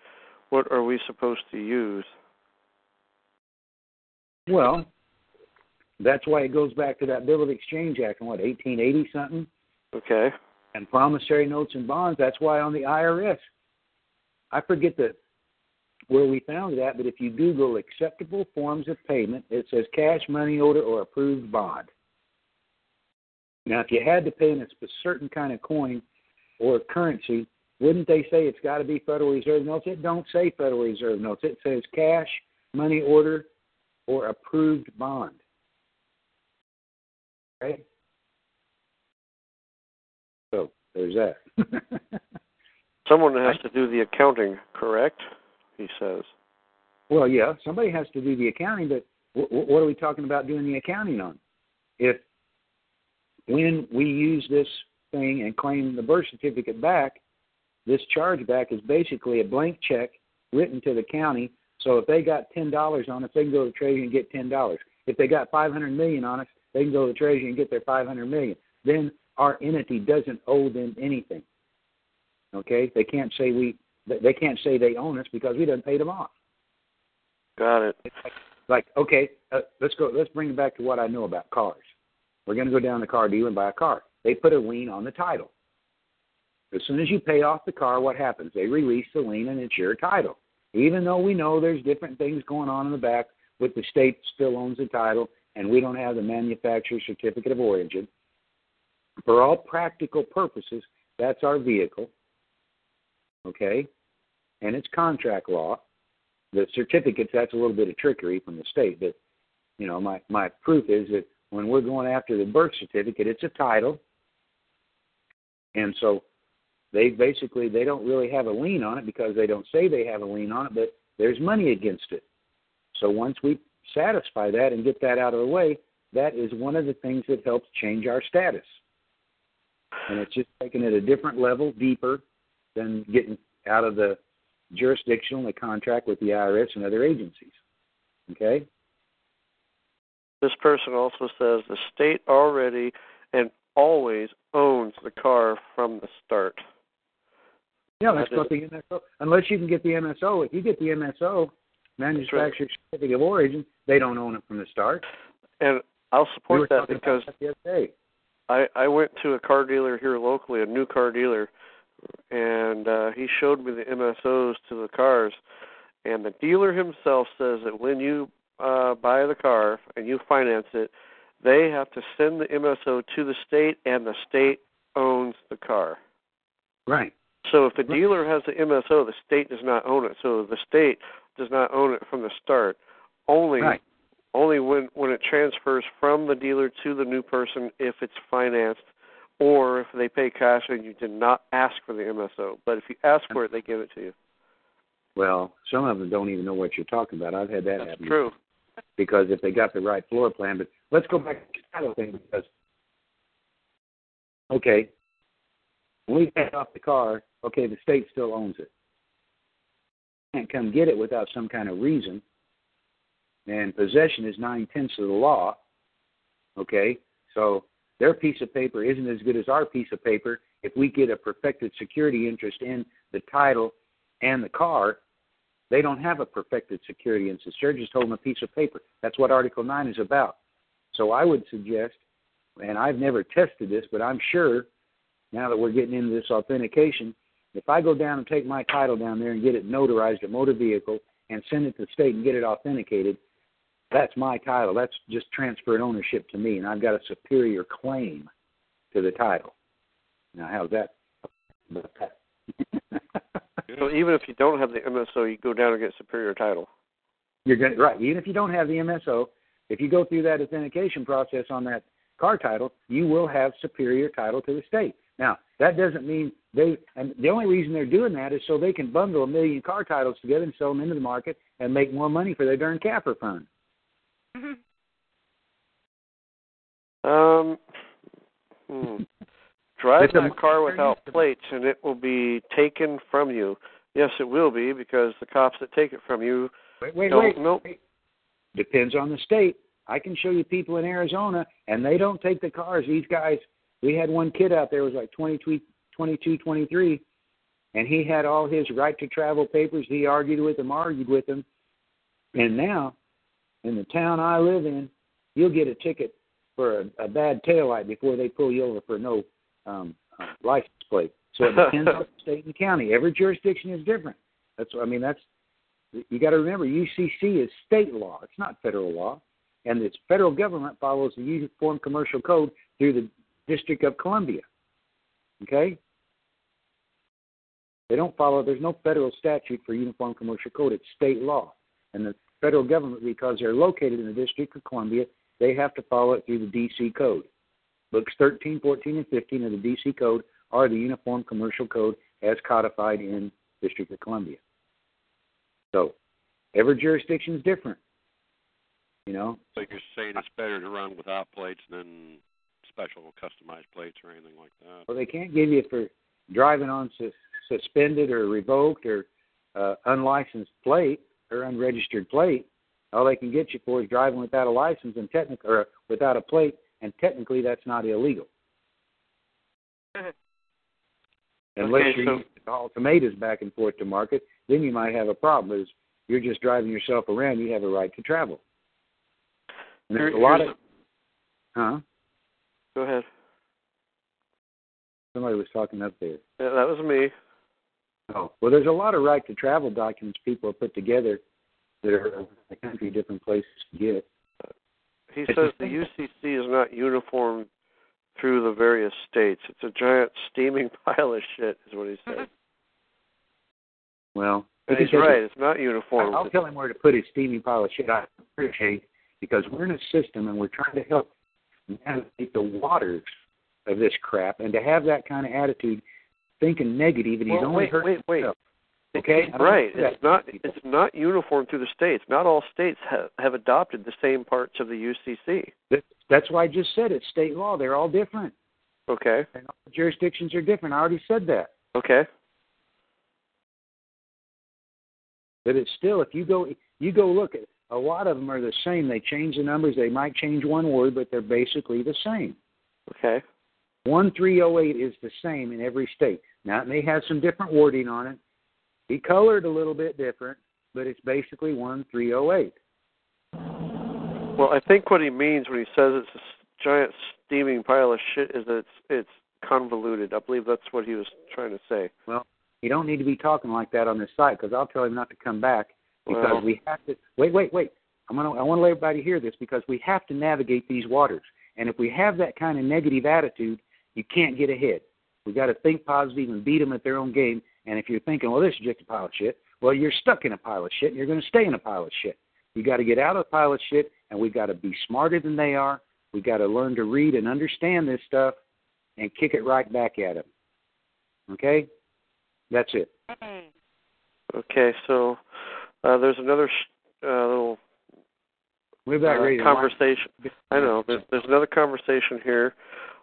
what are we supposed to use? Well, that's why it goes back to that Bill of Exchange Act in, what, eighteen eighty-something? Okay. And promissory notes and bonds. That's why on the I R S, I forget the where we found that, but if you Google acceptable forms of payment, it says cash, money order, or approved bond. Now, if you had to pay in a certain kind of coin or currency, wouldn't they say it's got to be Federal Reserve notes? It don't say Federal Reserve notes. It says cash, money order, or approved bond. Okay? So there's that. Someone has to do the accounting, correct? He says. Well, yeah, somebody has to do the accounting, but w- what are we talking about doing the accounting on? If when we use this thing and claim the birth certificate back, this chargeback is basically a blank check written to the county. So if they got ten dollars on us, they can go to the Treasury and get ten dollars. If they got five hundred million dollars on us, they can go to the Treasury and get their five hundred million dollars. Then our entity doesn't owe them anything. Okay? They can't say we they can't say they own us because we done paid them off. Got it. It's like, like okay, uh, let's go let's bring it back to what I know about cars. We're going to go down to the car dealer and buy a car. They put a lien on the title. As soon as you pay off the car, what happens? They release the lien and it's your title. Even though we know there's different things going on in the back with the state still owns the title and we don't have the manufacturer's certificate of origin, for all practical purposes, that's our vehicle, okay? And it's contract law. The certificates, that's a little bit of trickery from the state, but, you know, my, my proof is that when we're going after the birth certificate, it's a title. And so they basically, they don't really have a lien on it because they don't say they have a lien on it, but there's money against it. So once we satisfy that and get that out of the way, that is one of the things that helps change our status. And it's just taking it a different level, deeper, than getting out of the jurisdiction and the contract with the I R S and other agencies. Okay? This person also says the state already and always owns the car from the start. Yeah, that's what the M S O. Unless you can get the M S O. If you get the M S O, Manufacturer Certificate of Origin, they don't own it from the start. And I'll support that because I, I went to a car dealer here locally, a new car dealer, and uh, he showed me the M S Os to the cars. And the dealer himself says that when you uh, buy the car and you finance it, they have to send the M S O to the state, and the state owns the car. Right. So if the dealer has the M S O, the state does not own it. So the state does not own it from the start. Only. Right. Only when, when it transfers from the dealer to the new person if it's financed or if they pay cash and you did not ask for the M S O. But if you ask for it, they give it to you. Well, some of them don't even know what you're talking about. I've had that That's happen. That's true. Because if they got the right floor plan. But let's go back to the title thing because, okay, when we pay off the car, okay, the state still owns it. Can't come get it without some kind of reason. And possession is nine-tenths of the law, okay? So their piece of paper isn't as good as our piece of paper. If we get a perfected security interest in the title and the car, they don't have a perfected security interest. They're just holding a piece of paper. That's what Article nine is about. So I would suggest, and I've never tested this, but I'm sure now that we're getting into this authentication, if I go down and take my title down there and get it notarized, a motor vehicle, and send it to the state and get it authenticated, that's my title. That's just transferred ownership to me, and I've got a superior claim to the title. Now, how's that? So even if you don't have the M S O, you go down and get superior title. You're good, right. Even if you don't have the M S O, If you go through that authentication process on that car title, you will have superior title to the state. Now, that doesn't mean they – and the only reason they're doing that is so they can bundle a million car titles together and sell them into the market and make more money for their darn CAFR fund. Mm-hmm. Um, hmm. Drive that car without plates and it will be taken from you. Yes, it will be, because the cops that take it from you wait, wait, don't wait, nope. wait. Depends on the state. I can show you people in Arizona, and they don't take the cars. These guys, we had one kid out there who was like twenty-two, twenty-three, and he had all his right-to-travel papers. He argued with them, argued with them. And now, in the town I live in, you'll get a ticket for a, a bad taillight before they pull you over for no um, uh, license plate. So it depends on the state and county. Every jurisdiction is different. That's what, I mean, that's you got to remember, U C C is state law. It's not federal law. And the federal government follows the Uniform Commercial Code through the District of Columbia. Okay? They don't follow, there's no federal statute for Uniform Commercial Code. It's state law. And the federal government, because they're located in the District of Columbia, they have to follow it through the D C. Code. Books thirteen, fourteen, and fifteen of the D C. Code are the Uniform Commercial Code as codified in District of Columbia. So every jurisdiction is different. You know, so you're saying it's better to run without plates than special customized plates or anything like that? Well, they can't give you for driving on sus- suspended or revoked or uh, unlicensed plate or unregistered plate. All they can get you for is driving without a license and technic- or without a plate, and technically that's not illegal. Unless okay, so- you're using all tomatoes back and forth to market, then you might have a problem. Is you're just driving yourself around, you have a right to travel. And there's a lot of, huh? Go ahead. Somebody was talking up there. Yeah, that was me. Oh, well, there's a lot of right to travel documents people have put together that are in the country, different places to get. He it's says the U C C is not uniform through the various states. It's a giant steaming pile of shit, is what he said. Well, and he's right. It's not uniform. I'll tell him where to put his steaming pile of shit. I appreciate. Because we're in a system and we're trying to help navigate the waters of this crap, and to have that kind of attitude, thinking negative, and he's well, only wait, hurting wait, himself. Wait. Okay, it's right? It's not. People. It's not uniform through the states. Not all states have, have adopted the same parts of the U C C. That, that's why I just said it's state law. They're all different. Okay. And all the jurisdictions are different. I already said that. Okay. But it's still, if you go, you go look at it. A lot of them are the same. They change the numbers. They might change one word, but they're basically the same. Okay. one three oh eight is the same in every state. Now, it may have some different wording on it. Be colored a little bit different, but it's basically one three oh eight. Well, I think what he means when he says it's a giant steaming pile of shit is that it's, it's convoluted. I believe that's what he was trying to say. Well, you don't need to be talking like that on this site, because I'll tell him not to come back. Because well, we have to wait, wait, wait. I'm gonna. I want to let everybody hear this, because we have to navigate these waters. And if we have that kind of negative attitude, you can't get ahead. We got to think positive and beat them at their own game. And if you're thinking, well, this is just a pile of shit, well, you're stuck in a pile of shit, and you're going to stay in a pile of shit. You got to get out of the pile of shit, and we got to be smarter than they are. We got to learn to read and understand this stuff, and kick it right back at them. Okay, that's it. Okay, so. Uh, there's another sh- uh, little uh, conversation. I know. There's, there's another conversation here.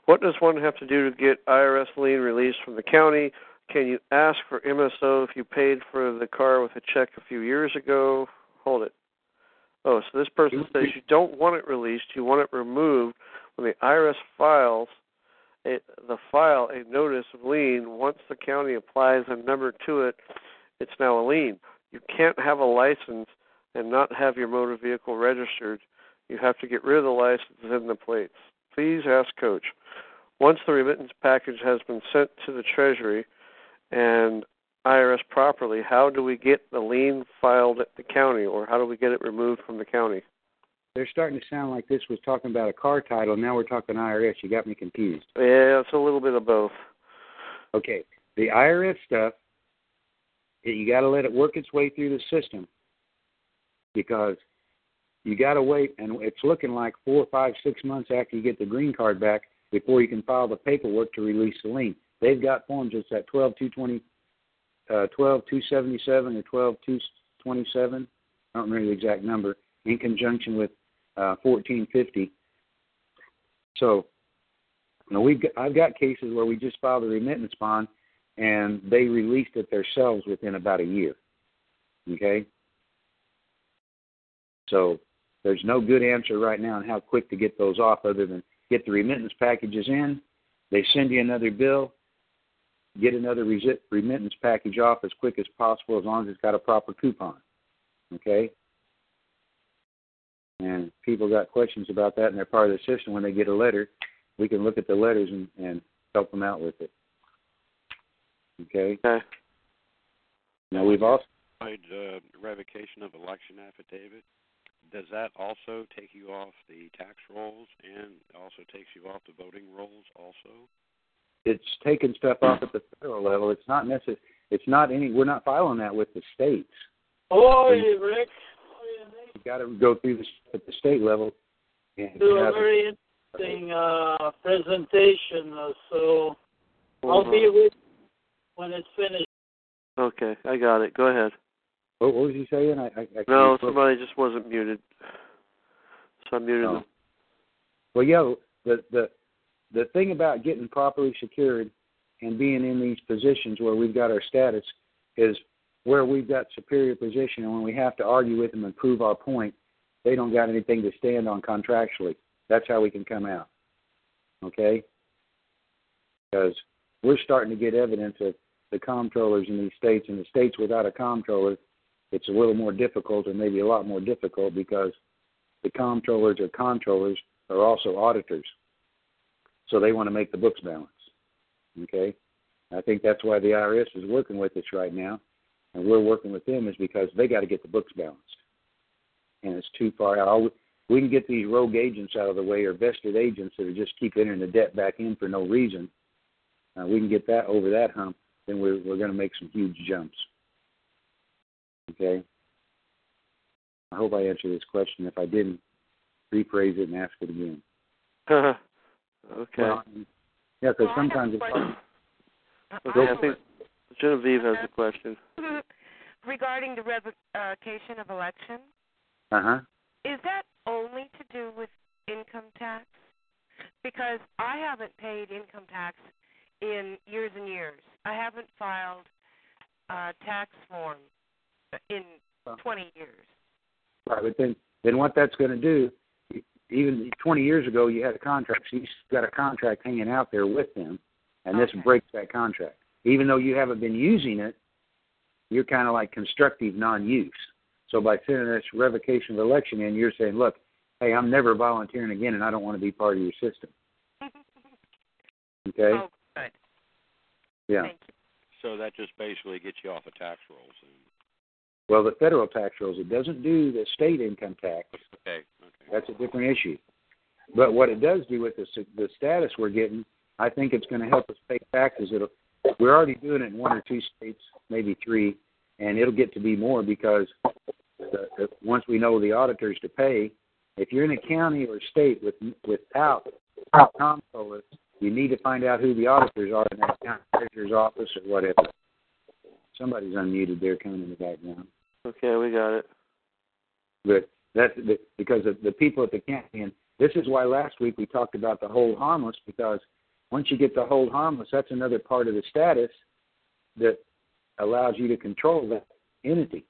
What does one have to do to get I R S lien released from the county? Can you ask for M S O if you paid for the car with a check a few years ago? Hold it. Oh, so this person says you don't want it released. You want it removed. When the I R S files a, the file a notice of lien, once the county applies a number to it, it's now a lien. You can't have a license and not have your motor vehicle registered. You have to get rid of the license and the plates. Please ask Coach. Once the remittance package has been sent to the Treasury and I R S properly, how do we get the lien filed at the county, or how do we get it removed from the county? They're starting to sound like this was talking about a car title, and now we're talking I R S. You got me confused. Yeah, it's a little bit of both. Okay, the I R S stuff, you got to let it work its way through the system, because you got to wait, and it's looking like four, five, six months after you get the green card back before you can file the paperwork to release the lien. They've got forms. It's that twelve two twenty, uh, twelve two seventy-seven or twelve two twenty-seven. I don't remember the exact number, in conjunction with uh, fourteen fifty. So, you know, we've got, I've got cases where we just filed a remittance bond, and they released it themselves within about a year. Okay? So there's no good answer right now on how quick to get those off, other than get the remittance packages in, they send you another bill, get another resi- remittance package off as quick as possible, as long as it's got a proper coupon. Okay? And people got questions about that, and they're part of the system. When they get a letter, we can look at the letters and, and help them out with it. Okay? Okay. Now, we've also... Uh, revocation of election affidavit. Does that also take you off the tax rolls and also takes you off the voting rolls also? It's taking stuff off at the federal level. It's not necess- It's not any... We're not filing that with the states. Oh, yeah, Rick. You've got to go through this at the state level. And do a very a, interesting uh, presentation, uh, so uh-huh. I'll be with you when it's finished. Okay, I got it. Go ahead. What, what was he saying? I, I, I no, somebody just wasn't muted, so I muted no. them. Well, yeah, the, the, the thing about getting properly secured and being in these positions where we've got our status is where we've got superior position, and when we have to argue with them and prove our point, they don't got anything to stand on contractually. That's how we can come out, okay? Because we're starting to get evidence of the comptrollers in these states, and the states without a comptroller, it's a little more difficult, and maybe a lot more difficult, because the comptrollers or controllers are also auditors, so they want to make the books balance, okay? I think that's why the I R S is working with us right now, and we're working with them, is because they got to get the books balanced. And it's too far out. We can get these rogue agents out of the way, or vested agents that are just keep entering the debt back in for no reason. Uh, we can get that over that hump, then we're, we're going to make some huge jumps. Okay? I hope I answered this question. If I didn't, rephrase it and ask it again. Okay. Well, yeah, because well, sometimes it's hard. Okay, I think Genevieve has a question. Regarding the revocation of election, uh-huh. is that only to do with income tax? Because I haven't paid income tax in years and years. I haven't filed uh, tax form in twenty years. Right, but then, then what that's going to do, even twenty years ago you had a contract, so you've got a contract hanging out there with them, and okay. this breaks that contract. Even though you haven't been using it, you're kind of like constructive non-use. So by sending this revocation of election in, you're saying, look, hey, I'm never volunteering again, and I don't want to be part of your system. Okay? Oh, good. Yeah. Thank you. So that just basically gets you off the tax rolls. Well, the federal tax rolls. It doesn't do the state income tax. Okay. okay. That's a different issue. But what it does do with the, the status we're getting, I think it's going to help us pay taxes. It'll... We're already doing it in one or two states, maybe three, and it'll get to be more, because the, the, once we know the auditors to pay, if you're in a county or state with without a comptroller, you need to find out who the auditors are in that county treasurer's office or whatever. Somebody's unmuted there coming in the background. Okay, we got it. But that's the, because of the people at the county, and this is why last week we talked about the hold harmless, because once you get to hold harmless, that's another part of the status that allows you to control that entity.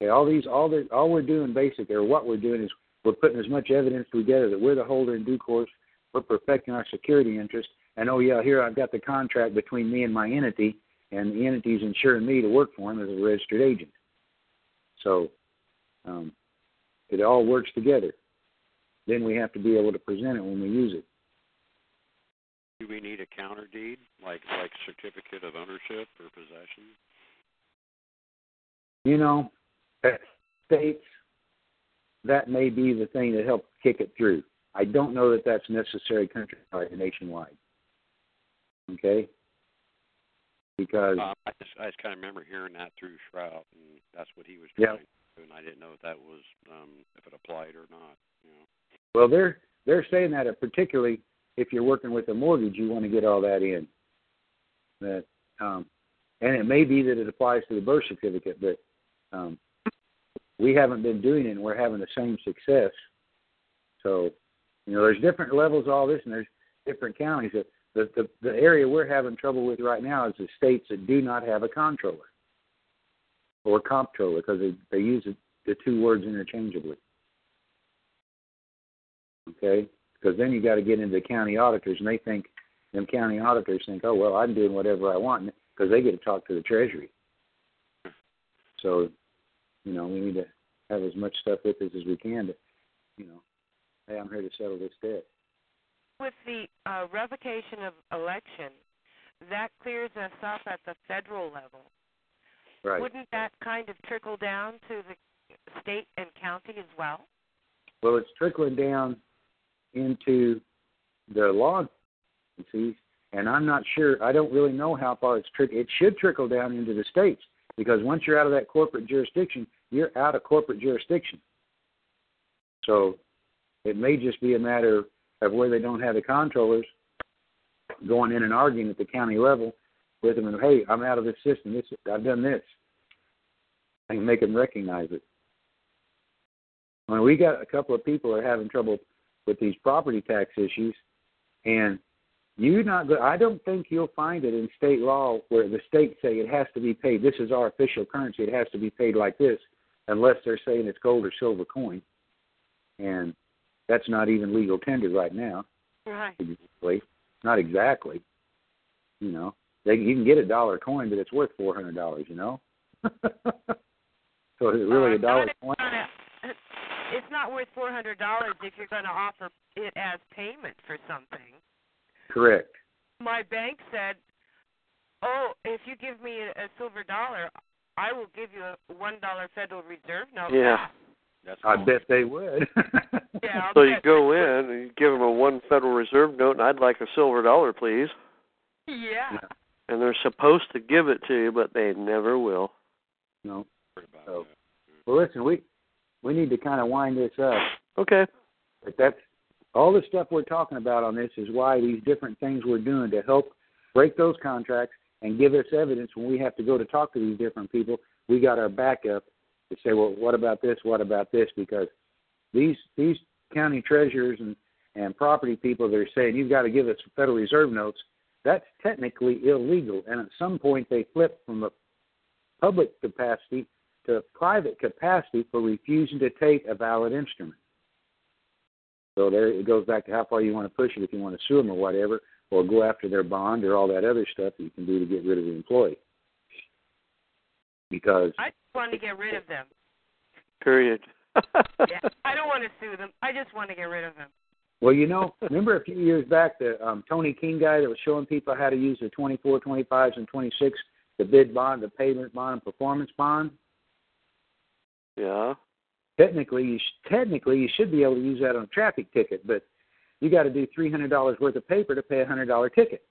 Okay, all these, all the, all we're doing basically, or what we're doing, is we're putting as much evidence together that we're the holder in due course. We're perfecting our security interest, and oh yeah, here I've got the contract between me and my entity, and the entity's insuring me to work for him as a registered agent. So um, it all works together. Then we have to be able to present it when we use it. Do we need a counter deed, like like certificate of ownership or possession? You know, at states, that may be the thing that helps kick it through. I don't know that that's necessary countrywide and nationwide. Okay? Because... Um, I, just, I just kind of remember hearing that through Shroud, and that's what he was trying yeah, and I didn't know if that was um, if it applied or not. You know. Well, they're they're saying that, particularly if you're working with a mortgage, you want to get all that in. That um, and it may be that it applies to the birth certificate, but um, we haven't been doing it, and we're having the same success. So, you know, there's different levels of all this, and there's different counties. That the, the, the area we're having trouble with right now is the states that do not have a comptroller or comptroller, because they, they use the, the two words interchangeably. Okay? Because then you got to get into the county auditors, and they think, them county auditors think, oh, well, I'm doing whatever I want, because they get to talk to the Treasury. So, you know, we need to have as much stuff with us as we can to, you know, hey, I'm here to settle this debt. With the uh, revocation of election, that clears us up at the federal level. Right. Wouldn't that kind of trickle down to the state and county as well? Well, it's trickling down into the law agencies, and I'm not sure. I don't really know how far it's trickling. It should trickle down into the states, because once you're out of that corporate jurisdiction, you're out of corporate jurisdiction. So it may just be a matter of where they don't have the controllers going in and arguing at the county level with them, and, hey, I'm out of this system. This, I've done this. I can make them recognize it. I mean, we got a couple of people that are having trouble with these property tax issues, and you're not good. I don't think you'll find it in state law where the states say it has to be paid. This is our official currency. It has to be paid like this, unless they're saying it's gold or silver coin. And that's not even legal tender right now. Right. Exactly. Not exactly. You know, they, you can get a dollar coin, but it's worth four hundred dollars, you know? So is it really uh, a dollar coin? It's, it's not worth four hundred dollars if you're going to offer it as payment for something. Correct. My bank said, oh, if you give me a, a silver dollar, I will give you a one dollar Federal Reserve note. Yeah. That's cool. I bet they would. Yeah, so you go in and you give them a one Federal Reserve note, and I'd like a silver dollar, please. Yeah. And they're supposed to give it to you, but they never will. No. So, well, listen, we we need to kind of wind this up. Okay. But that's all the stuff we're talking about on this is why these different things we're doing to help break those contracts and give us evidence when we have to go to talk to these different people. We got our backup to say, well, what about this? What about this? Because these these county treasurers and, and property people that are saying you've got to give us Federal Reserve notes, that's technically illegal. And at some point they flip from a public capacity to a private capacity for refusing to take a valid instrument. So there it goes back to how far you want to push it, if you want to sue them or whatever, or go after their bond or all that other stuff that you can do to get rid of the employee. Because I just want to get rid of them. Period. Yeah, I don't want to sue them. I just want to get rid of them. Well, you know, remember a few years back, the um, Tony King guy that was showing people how to use the twenty-four, twenty-fives, and twenty-six, the bid bond, the payment bond, and performance bond? Yeah. Technically, you sh- technically you should be able to use that on a traffic ticket, but you got to do three hundred dollars worth of paper to pay a one hundred dollars ticket.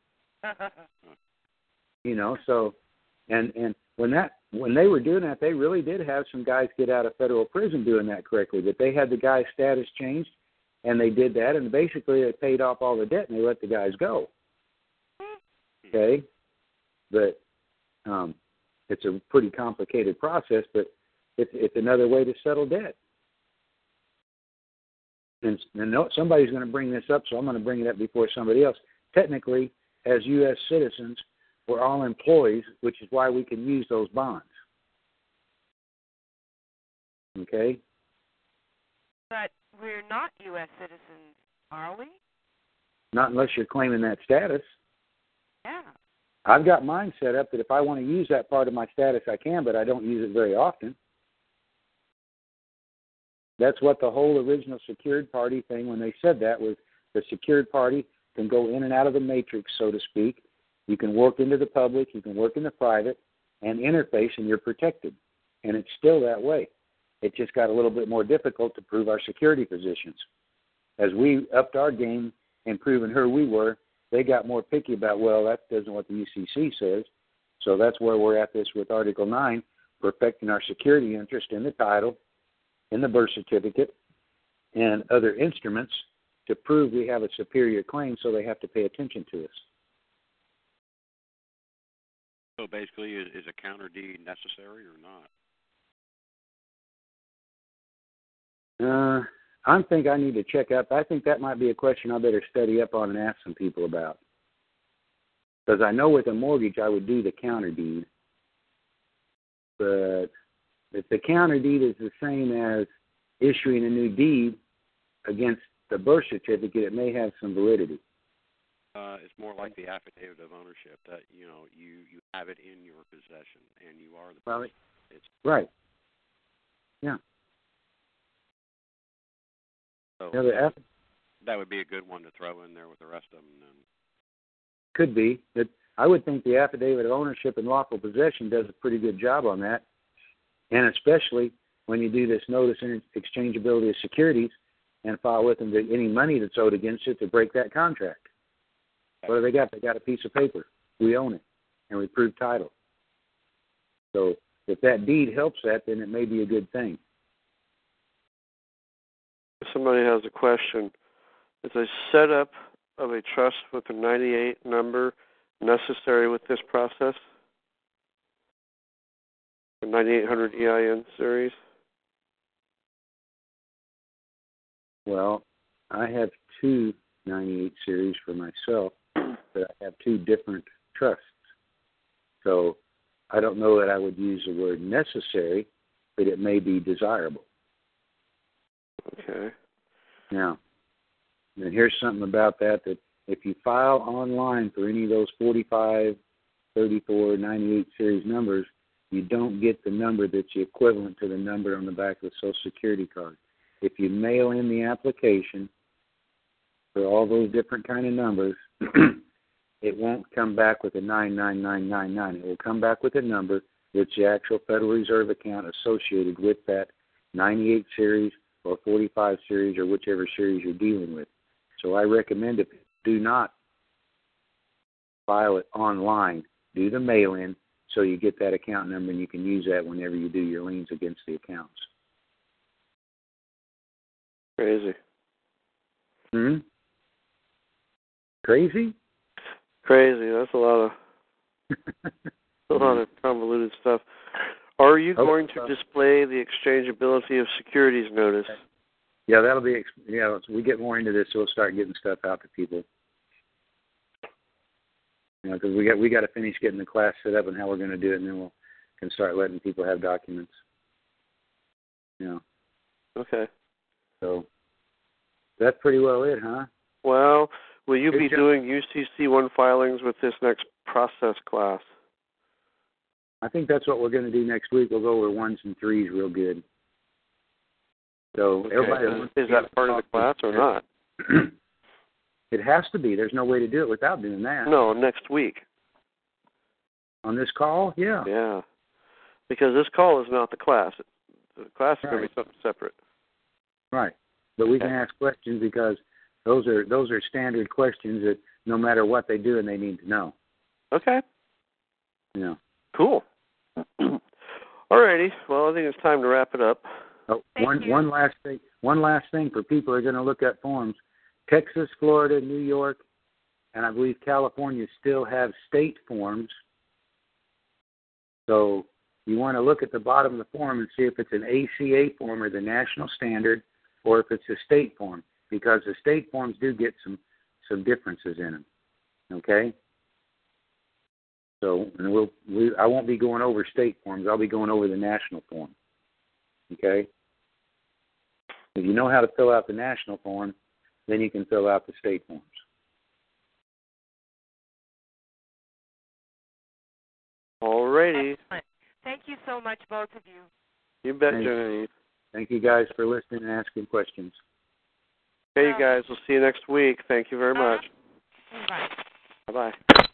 You know, so, and, and when that, when they were doing that, they really did have some guys get out of federal prison doing that correctly, but they had the guy's status changed, and they did that, and basically they paid off all the debt, and they let the guys go. Okay? But um, it's a pretty complicated process, but it's, it's another way to settle debt. And, and no, somebody's going to bring this up, so I'm going to bring it up before somebody else. Technically, as U S citizens, we're all employees, which is why we can use those bonds. Okay? But we're not U S citizens, are we? Not unless you're claiming that status. Yeah. I've got mine set up that if I want to use that part of my status, I can, but I don't use it very often. That's what the whole original secured party thing, when they said that, was the secured party can go in and out of the matrix, so to speak. You can work into the public, you can work in the private, and interface, and you're protected. And it's still that way. It just got a little bit more difficult to prove our security positions. As we upped our game and proving who we were, they got more picky about, well, that doesn't what the U C C says. So that's where we're at this with Article nine, perfecting our security interest in the title, in the birth certificate, and other instruments to prove we have a superior claim, so they have to pay attention to us. So basically, is, is a counter deed necessary or not? Uh, I think I need to check up. I think that might be a question I better study up on and ask some people about. Because I know with a mortgage I would do the counter deed. But if the counter deed is the same as issuing a new deed against the birth certificate, it may have some validity. Uh, it's more like the affidavit of ownership that, you know, you, you have it in your possession and you are the person. It's right. Yeah. So yeah, the aff- that would be a good one to throw in there with the rest of them. Then. Could be. But I would think the affidavit of ownership and lawful possession does a pretty good job on that, and especially when you do this notice and exchangeability of securities and file with them that any money that's owed against it to break that contract. What do they got? They got a piece of paper. We own it, and we prove title. So if that deed helps that, then it may be a good thing. If somebody has a question, is a setup of a trust with a ninety-eight number necessary with this process? The ninety-eight hundred E I N series? Well, I have two ninety-eight series for myself. That I have two different trusts. So I don't know that I would use the word necessary, but it may be desirable. Okay. Now, and here's something about that, that if you file online for any of those forty-five, thirty-four, ninety-eight series numbers, you don't get the number that's the equivalent to the number on the back of the Social Security card. If you mail in the application for all those different kind of numbers, it won't come back with a nine nine nine nine nine. It will come back with a number that's the actual Federal Reserve account associated with that ninety-eight series or forty-five series or whichever series you're dealing with. So I recommend if you do not file it online, do the mail-in so you get that account number and you can use that whenever you do your liens against the accounts. Crazy. Hmm? Crazy? Crazy. That's a lot of a lot of convoluted stuff. Are you okay. going to display the exchangeability of securities notice? Yeah, that'll be. Yeah, as we get more into this, we'll start getting stuff out to people. You know, because we got we got to finish getting the class set up and how we're going to do it, and then we'll can start letting people have documents. Yeah. Okay. So that's pretty well it, huh? Well, will you Good be job. doing U C C one filings with this next process class? I think that's what we're going to do next week. We'll go over ones and threes real good. So okay. everybody is that part of the class or not? It has to be. There's no way to do it without doing that. No, next week. On this call? Yeah. Yeah. Because this call is not the class. The class is right. going to be something separate. Right. But we okay. can ask questions because those are those are standard questions that no matter what they do and they need to know. Okay. Yeah. Cool. All righty. Well, I think it's time to wrap it up. Oh, one, one last thing. One last thing for people who are going to look at forms. Texas, Florida, New York, and I believe California still have state forms. So you want to look at the bottom of the form and see if it's an A C A form or the national standard, or if it's a state form, because the state forms do get some some differences in them. Okay. So and we'll we, I won't be going over state forms. I'll be going over the national form. Okay. If you know how to fill out the national form, then you can fill out the state forms. All righty. Thank you so much, both of you. You bet, Genevieve. Thank you guys for listening and asking questions. Hey, you guys. We'll see you next week. Thank you very much. Bye. Bye-bye.